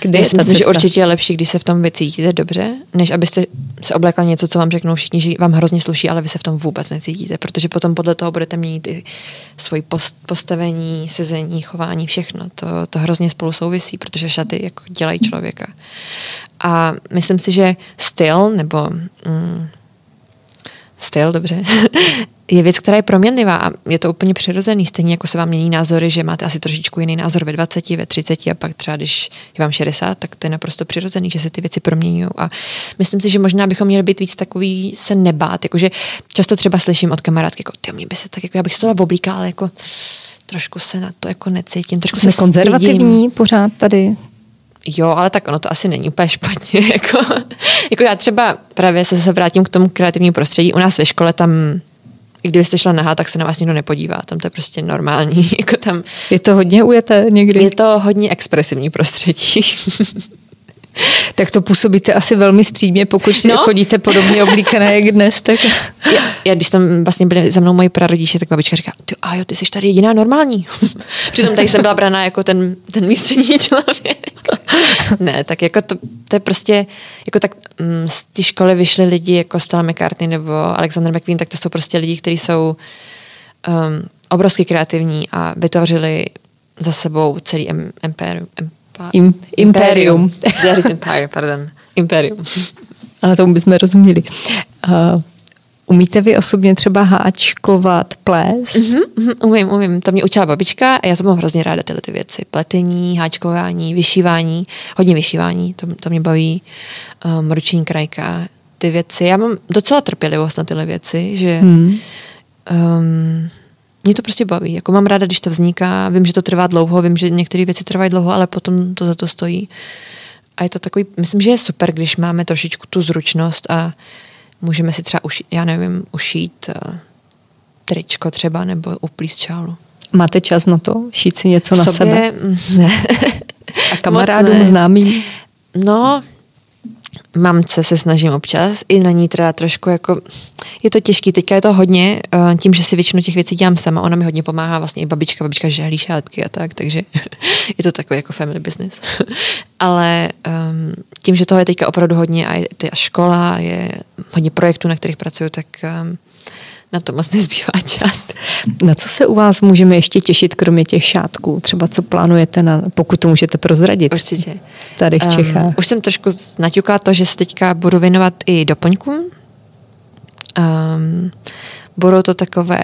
kde je ta cesta? Že určitě je lepší, když se v tom vy cítíte dobře, než abyste se oblékali něco, co vám řeknou všichni, že vám hrozně sluší, ale vy se v tom vůbec necítíte, protože potom podle toho budete měnit i svoji post, postavení, sezení, chování, všechno. To, to hrozně spolu souvisí, protože šaty jako dělají člověka. A myslím si, že styl nebo... Mm, styl, dobře, je věc, která je proměnlivá a je to úplně přirozený. Stejně jako se vám mění názory, že máte asi trošičku jiný názor ve dvaceti, ve třiceti a pak třeba, když je vám šedesát, tak to je naprosto přirozený, že se ty věci proměňují. A myslím si, že možná bychom měli být víc takový se nebát. Jakože často třeba slyším od kamarádky, jako, ty, mě by se tak, jako, já bych se toho oblíká, ale jako trošku se na to jako necítím. Trošku se konzervativní stydím. Pořád tady. Jo, ale tak ono to asi není úplně špatně. Jako, jako já třeba právě se, se vrátím k tomu kreativnímu prostředí. U nás ve škole tam, kdybyste šla nahá, tak se na vás nikdo nepodívá. Tam to je prostě normální. Jako tam, je to hodně ujete někdy? Je to hodně expresivní prostředí. Tak to působíte asi velmi střídmě, pokud no. chodíte podobně oblíkané jak dnes. Tak... Já, já, když tam vlastně byli za mnou moji prarodiče, tak babička říká, ty, a jo, ty jsi tady jediná normální. Přitom tady jsem byla braná jako ten, ten výstřední člověk. Ne, tak jako to, to je prostě, jako tak m, z té školy vyšli lidi jako Stella McCartney nebo Alexander McQueen, tak to jsou prostě lidi, kteří jsou um, obrovsky kreativní a vytvořili za sebou celý em, empéru, em, Im, imperium. Empire, pardon. Imperium. Ale tomu bychom rozuměli. Uh, umíte vy osobně třeba háčkovat, plést? Uh-huh, uh-huh, umím, umím. To mě učila babička a já to mám hrozně ráda, tyhle ty věci. Pletení, háčkování, vyšívání, hodně vyšívání, to, to mě baví. Um, ruční krajka, ty věci. Já mám docela trpělivost na tyhle věci, že... Hmm. Um, Mě to prostě baví. Jako mám ráda, když to vzniká. Vím, že to trvá dlouho, vím, že některé věci trvají dlouho, ale potom to za to stojí. A je to takový, myslím, že je super, když máme trošičku tu zručnost a můžeme si třeba ušít, já nevím, ušít tričko třeba nebo uplíst šálu. Máte čas na to? Šít si něco na sobě? Sebe? Ne. A kamarádům, známým? No... Mamce se snažím občas, i na ní teda trošku jako, je to těžký, teďka je to hodně, tím, že si většinu těch věcí dělám sama, ona mi hodně pomáhá, vlastně i babička, babička žehlí šátky a tak, takže je to takový jako family business. Ale um, tím, že toho je teďka opravdu hodně a je a škola, je hodně projektů, na kterých pracuju, tak um, na to moc nezbývá čas. Na co se u vás můžeme ještě těšit, kromě těch šátků? Třeba co plánujete, na, pokud to můžete prozradit? Určitě. Tady v Čechách. Um, už jsem trošku naťukala to, že se teďka budu věnovat i doplňkům. Um, budou to takové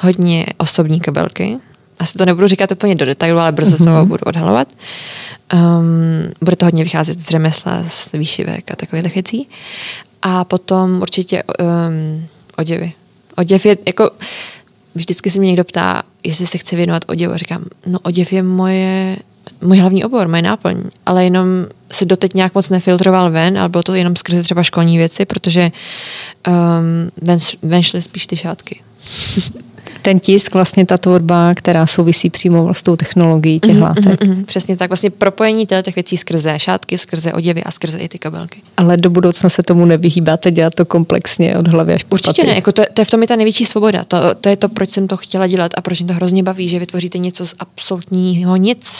hodně osobní kabelky. Asi to nebudu říkat úplně do detailu, ale brzo mm-hmm. to budu odhalovat. Um, bude to hodně vycházet z řemesla, z výšivek a takových věcí. A potom určitě... Um, Oděvy. Oděv je, jako, vždycky se mě někdo ptá, jestli se chce věnovat oděvu. Říkám, no oděv je moje, můj hlavní obor, moje náplň, ale jenom se doteď nějak moc nefiltroval ven, ale bylo to jenom skrze třeba školní věci, protože um, ven, ven šly spíš ty šátky. Ten tisk, vlastně ta tvorba, která souvisí přímo s tou technologií těch látek. Mm, mm, mm, přesně tak, vlastně propojení těch věcí skrze šátky, skrze oděvy a skrze i ty kabelky. Ale do budoucna se tomu nevyhýbáte, dělat to komplexně od hlavy až po paty. Určitě ne, jako to, to je v tom je ta největší svoboda, to, to je to, proč jsem to chtěla dělat a proč mě to hrozně baví, že vytvoříte něco z absolutního nic,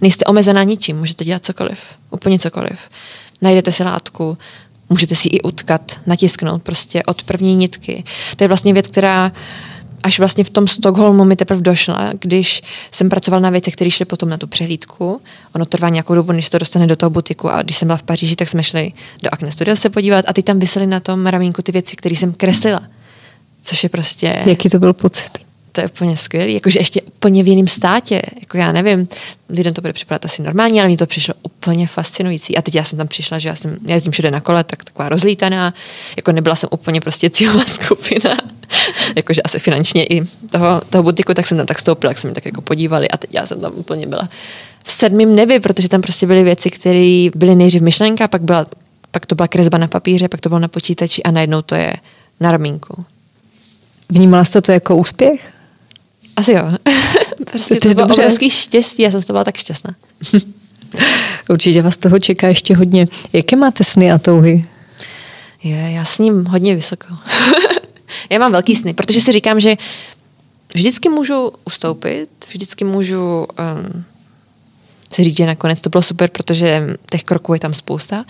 nejste omezená ničím, můžete dělat cokoliv, úplně cokoliv. Najdete si látku, můžete si ji utkat, natisknout prostě od první nitky. To je vlastně věc, která až vlastně v tom Stockholmu mi teprve došla, když jsem pracovala na věcech, které šly potom na tu přehlídku. Ono trvá nějakou dobu, než to dostane do toho butiku. A když jsem byla v Paříži, tak jsme šli do Acne Studios se podívat a ty tam visely na tom ramínku ty věci, které jsem kreslila. Což je prostě... Jaký to byl pocit? To je úplně skvělý. Jakože ještě úplně v jiném státě. Jako já nevím, lidem to bude připadat asi normálně, ale mně to přišlo úplně fascinující. A teď já jsem tam přišla, že já jsem, já jezdím všude na kole, tak taková rozlítaná. Jako nebyla jsem úplně prostě cílová skupina. Jakože asi finančně i toho, toho butiku, tak jsem tam tak stoupila, jak se mi tak jako podívali a teď já jsem tam úplně byla v sedmém nebi, protože tam prostě byly věci, které byly nejdřív myšlenka, pak byla pak to byla kresba na papíře, pak to bylo na počítači a najednou to je na ramínku. Vnímala jste to jako úspěch? Asi jo. Prostě to, to bylo obrovský štěstí, já jsem to byla tak šťastná. Určitě vás toho čeká ještě hodně. Jaké máte sny a touhy? Je, já sním hodně vysoko. Já mám velký sny, protože si říkám, že vždycky můžu ustoupit, vždycky můžu um, si říct, že nakonec to bylo super, protože těch kroků je tam spousta.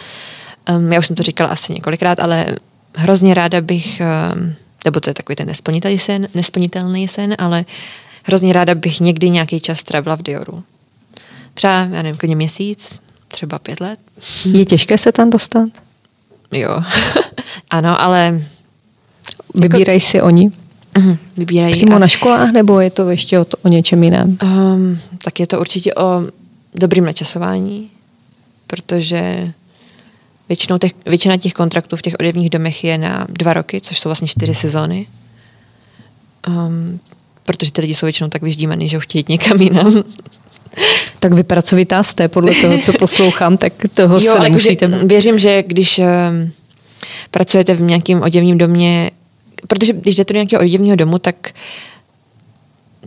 Um, já už jsem to říkala asi několikrát, ale hrozně ráda bych, um, nebo to je takový ten nesplnitelný sen, nesplnitelný sen, ale hrozně ráda bych někdy nějaký čas trávila v Dioru. Třeba, já nevím, klidně měsíc, třeba pět let. Je těžké se tam dostat? Jo, ano, ale... Vybírají jako... si oni? Uh-huh. Vybírají. Přímo a... na školách, nebo je to ještě o, to, o něčem jiném? Um, tak je to určitě o dobrým načasování, protože většinou těch, většina těch kontraktů v těch oděvních domech je na dva roky, což jsou vlastně čtyři sezóny. Um, protože ty lidi jsou většinou tak vyždímaný, že ho chtějí někam jinam. Tak vypracovitá jste, podle toho, co poslouchám, tak toho jo, se nemusíte... Že, věřím, že když uh, pracujete v nějakém oděvním domě, protože když jdete do nějakého oděvního domu, tak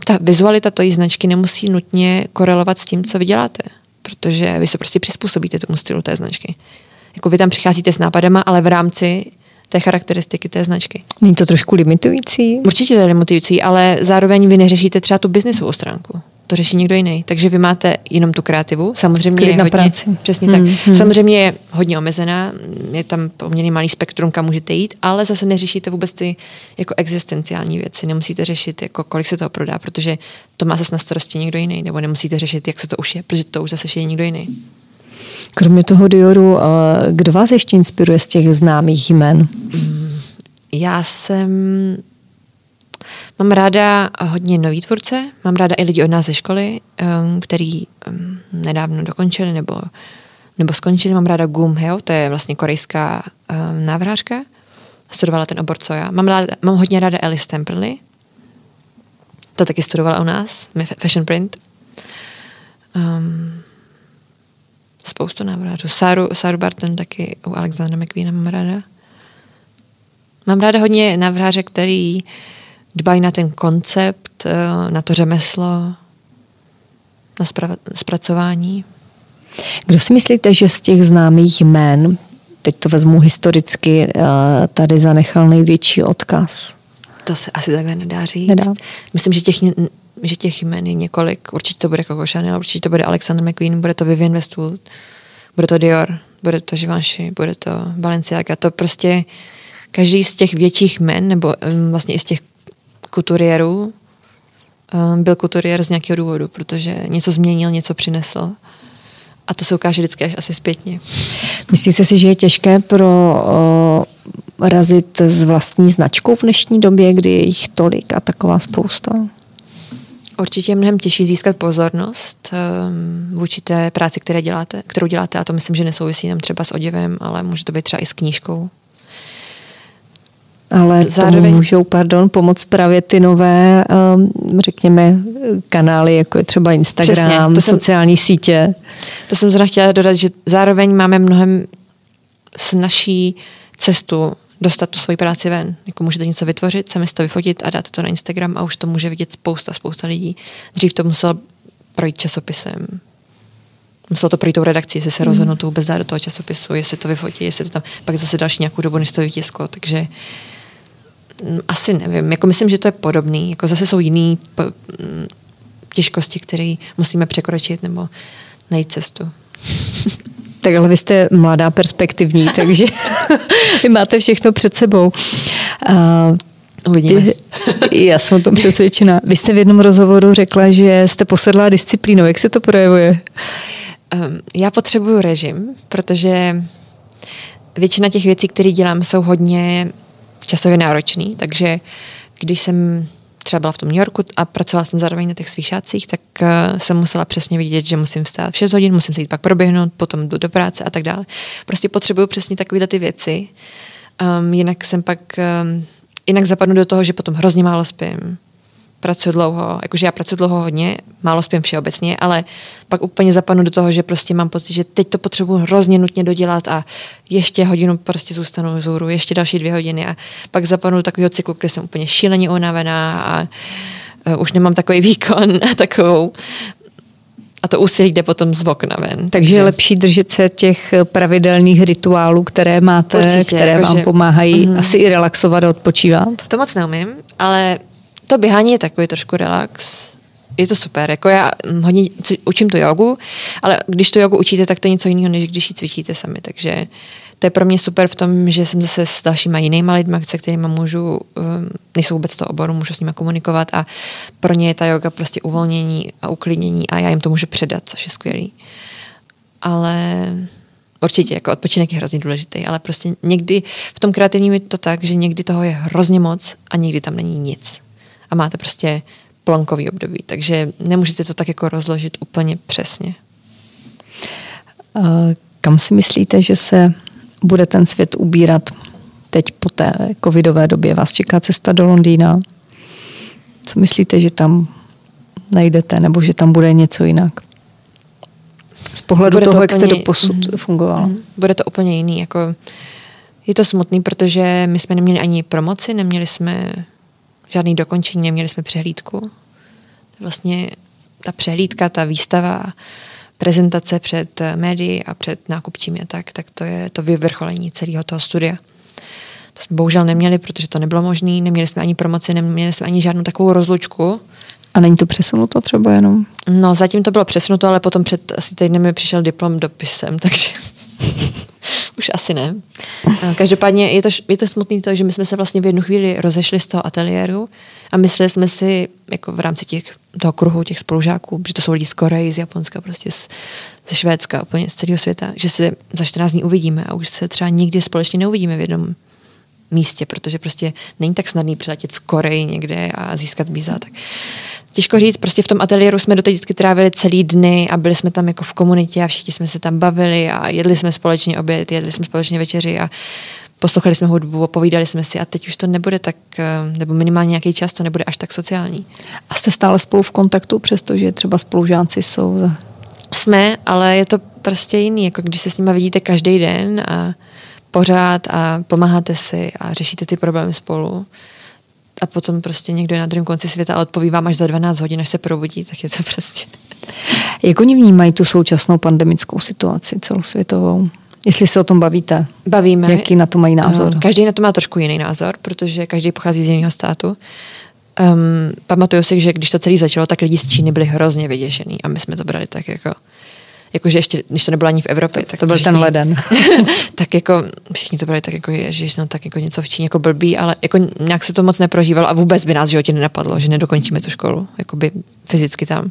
ta vizualita tojí značky nemusí nutně korelovat s tím, co vy děláte, protože vy se prostě přizpůsobíte tomu stylu té značky. Jako vy tam přicházíte s nápadama, ale v rámci té charakteristiky té značky. Není to trošku limitující? Určitě to je limitující, ale zároveň vy neřešíte třeba tu biznisovou stránku. To řeší někdo jiný. Takže vy máte jenom tu kreativu. Samozřejmě je hodně, práci. Přesně tak. Hmm, hmm. Samozřejmě je hodně omezená, je tam poměrně malý spektrum, kam můžete jít, ale zase neřešíte vůbec ty jako existenciální věci. Nemusíte řešit, jako kolik se toho prodá, protože to má zase na starosti někdo jiný, nebo nemusíte řešit, jak se to už je, protože to už zase je někdo jiný. Kromě toho Dioru, kdo vás ještě inspiruje z těch známých jmen? Já jsem... Mám ráda hodně nový tvůrce, mám ráda i lidi od nás ze školy, který nedávno dokončili nebo, nebo skončili. Mám ráda G U M H E O, to je vlastně korejská návrhářka, studovala ten obor, co já. Mám, ráda, mám hodně ráda Alice Temperley, ta taky studovala u nás, Fashion Print. Um, spoustu návrhářů. Sáru, Sáru Barton taky u Alexandra McQueena mám ráda. Mám ráda hodně návrháře, který dbají na ten koncept, na to řemeslo, na spra- zpracování. Kdo si myslíte, že z těch známých jmén, teď to vezmu historicky, tady zanechal největší odkaz? To se asi takhle nedá říct. Nedá. Myslím, že těch, že těch jmén je několik. Určitě to bude Coco Chanel, určitě to bude Alexander McQueen, bude to Vivienne Westwood, bude to Dior, bude to Givenchy, bude to Balenciaga. To prostě každý z těch větších jmén, nebo vlastně i z těch Couturiérů. Byl couturiér z nějakého důvodu, protože něco změnil, něco přinesl. A to se ukáže vždycky až asi zpětně. Myslíte si, že je těžké pro o, razit s vlastní značkou v dnešní době, kdy je jich tolik a taková spousta? Určitě je mnohem těžší získat pozornost um, vůči té práci, které děláte, kterou děláte. A to myslím, že nesouvisí jenom třeba s oděvem, ale může to být třeba i s knížkou. Ale zároveň... tomu můžou, pardon, pomoct právě ty nové, řekněme, kanály, jako je třeba Instagram, přesně, sociální jsem, sítě. To jsem zrovna chtěla dodat, že zároveň máme mnohem snazší cestu dostat tu svoji práci ven. Jako můžete něco vytvořit, sami si to vyfotit a dáte to na Instagram a už to může vidět spousta, spousta lidí. Dřív to muselo projít časopisem. Muselo to projít tou redakcí, jestli se rozhodnou to vůbec dát do toho časopisu, jestli to vyfotí, jestli to tam pak zase další nějakou dobu, než to vytisklo, takže asi nevím. Jako myslím, že to je podobný. Jako zase jsou jiný těžkosti, které musíme překročit nebo najít cestu. Tak ale vy jste mladá, perspektivní, takže vy máte všechno před sebou. Uh, Uvidíme. Já jsem o tom přesvědčena. Vy jste v jednom rozhovoru řekla, že jste posedlá disciplínou. Jak se to projevuje? Um, já potřebuju režim, protože většina těch věcí, které dělám, jsou hodně časově náročný, takže když jsem třeba byla v tom New Yorku a pracovala jsem zároveň na těch svých šátcích, tak jsem musela přesně vidět, že musím vstát v šest hodin, musím se jít pak proběhnout, potom jdu do práce a tak dále. Prostě potřebuju přesně takovýhle ty věci. Um, jinak jsem pak, um, jinak zapadnu do toho, že potom hrozně málo spím. pracuji dlouho, jakože já pracuji dlouho hodně, málo spím všeobecně, ale pak úplně zapadnu do toho, že prostě mám pocit, že teď to potřebuji hrozně nutně dodělat a ještě hodinu prostě zůstanu vzhůru, ještě další dvě hodiny a pak zapadnu do takového cyklu, kde jsem úplně šíleně unavená a už nemám takový výkon a takovou a to úsilí jde potom z okna ven. Takže je lepší držet se těch pravidelných rituálů, které máte, určitě, které jako vám že... pomáhají mm. asi i relaxovat a odpočívat. To moc neumím, ale to běhání je takový trošku relax. Je to super. Jako já hodně učím tu jogu, ale když tu jogu učíte, tak to je něco jiného, než když ji cvičíte sami. Takže to je pro mě super v tom, že jsem zase s dalšíma jinýma lidma, se kterýma můžu, nejsou vůbec to oboru, můžu s nima komunikovat a pro ně je ta joga prostě uvolnění a uklidnění a já jim to můžu předat, což je skvělý. Ale určitě, jako odpočinek je hrozně důležitý, ale prostě někdy v tom kreativním je to tak, že někdy toho je hrozně moc a někdy tam není nic. A máte prostě plonkový období, takže nemůžete to tak jako rozložit úplně přesně. Kam si myslíte, že se bude ten svět ubírat teď po té covidové době? Vás čeká cesta do Londýna? Co myslíte, že tam najdete, nebo že tam bude něco jinak? Z pohledu bude toho, to jak úplně, jste doposud mm, fungovala. Mm, bude to úplně jiný. Jako, je to smutný, protože my jsme neměli ani promoci, neměli jsme žádný dokončení, neměli jsme přehlídku. Vlastně ta přehlídka, ta výstava, prezentace před médii a před nákupčími a tak, tak to je to vyvrcholení celého toho studia. To jsme bohužel neměli, protože to nebylo možné, neměli jsme ani promoci, neměli jsme ani žádnou takovou rozlučku. A není to přesunuto třeba jenom? No, zatím to bylo přesunuto, ale potom před asi týdnem mi přišel diplom dopisem, takže už asi ne. Každopádně je to, je to smutný to, že my jsme se vlastně v jednu chvíli rozešli z toho ateliéru a mysleli jsme si, jako v rámci těch, toho kruhu těch spolužáků, že to jsou lidi z Koreji, z Japonska, prostě z, ze Švédska, úplně z celého světa, že se za čtrnáct dní uvidíme a už se třeba nikdy společně neuvidíme v jednom místě, protože prostě není tak snadný přiletět z Koreji někde a získat víza. Tak těžko říct, prostě v tom ateliéru jsme doteď vždycky trávili celý dny a byli jsme tam jako v komunitě a všichni jsme se tam bavili a jedli jsme společně oběd, jedli jsme společně večeři a poslouchali jsme hudbu a povídali jsme si a teď už to nebude tak, nebo minimálně nějaký čas to nebude až tak sociální. A jste stále spolu v kontaktu, přestože třeba spolužáci jsou? Za... Jsme, ale je to prostě jiný, jako když se s nima vidíte každý den a pořád a pomáháte si a řešíte ty problémy spolu. A potom prostě někdo je na druhém konci světa a odpoví vám až za dvanáct hodin, až se probudí, tak je to prostě. Jak oni vnímají tu současnou pandemickou situaci celosvětovou? Jestli se o tom bavíte? Bavíme. Jaký na to mají názor? No, každý na to má trošku jiný názor, protože každý pochází z jiného státu. Um, pamatuju si, že když to celé začalo, tak lidi z Číny byli hrozně vyděšený a my jsme to brali tak jako... Jakože ještě, když to nebylo ani v Evropě. To, tak to byl všichni, ten leden. Tak jako všichni to byli tak jako, ježiš, no tak jako něco v Číně, jako blbý, ale jako nějak se to moc neprožívalo a vůbec by nás v životě nenapadlo, že nedokončíme tu školu, jakoby fyzicky tam.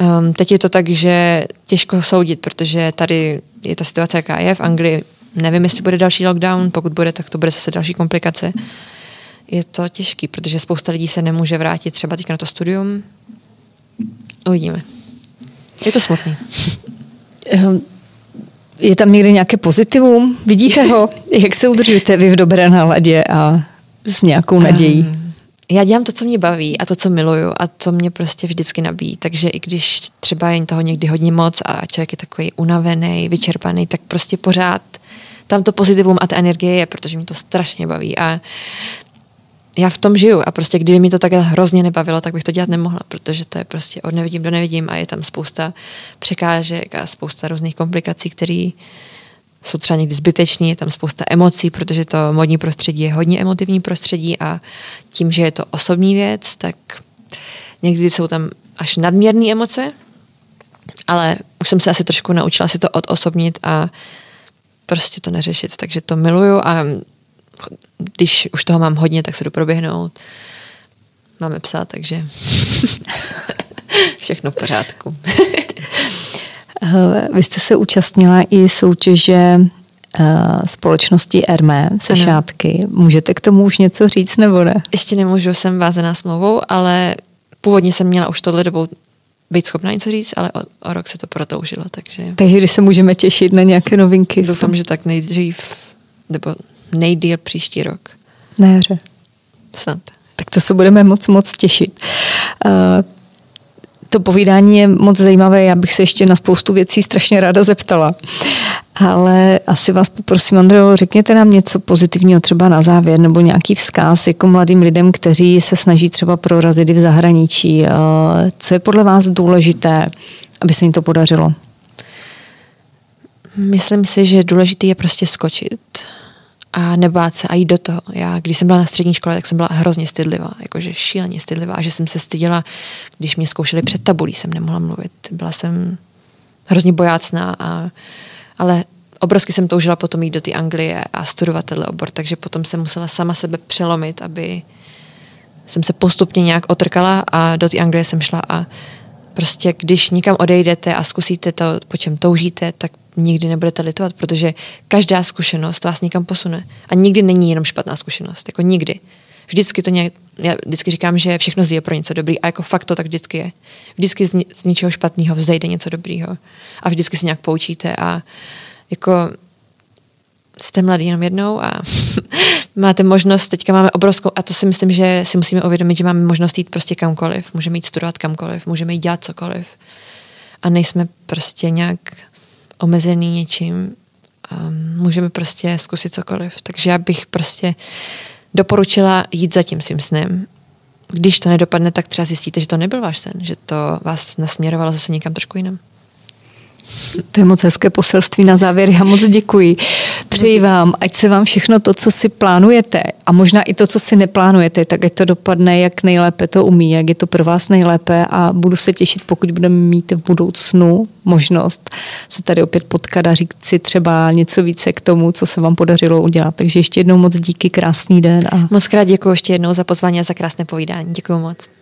Um, teď je to tak, že těžko soudit, protože tady je ta situace, jaká je v Anglii. Nevím, jestli bude další lockdown, pokud bude, tak to bude zase další komplikace. Je to těžký, protože spousta lidí se nemůže vrátit třeba teď na to studium. Uvidíme. Je to smutný. Je tam někde nějaké pozitivum? Vidíte ho? Jak se udržujete vy v dobré náladě a s nějakou nadějí? Um, já dělám to, co mě baví a to, co miluju a to mě prostě vždycky nabíjí. Takže i když třeba jen toho někdy hodně moc a člověk je takový unavený, vyčerpaný, tak prostě pořád tam to pozitivum a ta energie je, protože mě to strašně baví a já v tom žiju a prostě kdyby mi to takhle hrozně nebavilo, tak bych to dělat nemohla, protože to je prostě od nevidím do nevidím a je tam spousta překážek a spousta různých komplikací, které jsou třeba někdy zbytečný, je tam spousta emocí, protože to modní prostředí je hodně emotivní prostředí a tím, že je to osobní věc, tak někdy jsou tam až nadměrné emoce, ale už jsem se asi trošku naučila si to odosobnit a prostě to neřešit, takže to miluju a když už toho mám hodně, tak se jdu proběhnout. Máme psa, takže všechno v pořádku. Vy jste se účastnila i soutěže společnosti Hermé se ano. šátky. Můžete k tomu už něco říct, nebo ne? Ještě nemůžu, jsem vázaná smlouvou, ale původně jsem měla už tohle dobou být schopná něco říct, ale o, o rok se to prodloužilo. Takže... takže když se můžeme těšit na nějaké novinky. Doufám, že tak nejdřív, nebo nejdýl příští rok. Na jaře. Snad. tak to se budeme moc, moc těšit. To povídání je moc zajímavé, já bych se ještě na spoustu věcí strašně ráda zeptala. Ale asi vás poprosím, Andreo, řekněte nám něco pozitivního třeba na závěr nebo nějaký vzkaz jako mladým lidem, kteří se snaží třeba prorazit i v zahraničí. Co je podle vás důležité, aby se jim to podařilo? Myslím si, že důležité je prostě skočit a nebát se a jít do toho. Já, když jsem byla na střední škole, tak jsem byla hrozně stydlivá, jakože šíleně stydlivá a že jsem se styděla, když mě zkoušeli před tabulí, jsem nemohla mluvit. Byla jsem hrozně bojácná, a, ale obrovsky jsem toužila potom jít do té Anglie a studovat tenhle obor, takže potom jsem musela sama sebe přelomit, aby jsem se postupně nějak otrkala a do té Anglie jsem šla a prostě když nikam odejdete a zkusíte to, po čem toužíte, tak nikdy nebudete litovat, protože každá zkušenost vás někam posune. A nikdy není jenom špatná zkušenost, jako nikdy. Vždycky to nějak, já vždycky říkám, že všechno zlí je pro něco dobrý a jako fakt to tak vždycky je. Vždycky z, z ničeho špatného vzejde něco dobrýho a vždycky se nějak poučíte a jako jste mladý jenom jednou a máte možnost, teďka máme obrovskou, a to si myslím, že si musíme uvědomit, že máme možnost jít prostě kamkoliv, můžeme jít studovat kamkoliv, můžeme jít dělat cokoliv a nejsme prostě nějak omezený něčím a můžeme prostě zkusit cokoliv. Takže já bych prostě doporučila jít za tím svým snem. Když to nedopadne, tak třeba zjistíte, že to nebyl váš sen, že to vás nasměrovalo zase někam trošku jinam. To je moc hezké poselství na závěr, já moc děkuji. Přeji vám, ať se vám všechno to, co si plánujete a možná i to, co si neplánujete, tak ať to dopadne, jak nejlépe to umí, jak je to pro vás nejlépe a budu se těšit, pokud budeme mít v budoucnu možnost se tady opět potkat a říct si třeba něco více k tomu, co se vám podařilo udělat. Takže ještě jednou moc díky, krásný den. A... Moc krát děkuji ještě jednou za pozvání a za krásné povídání. Děkuji moc.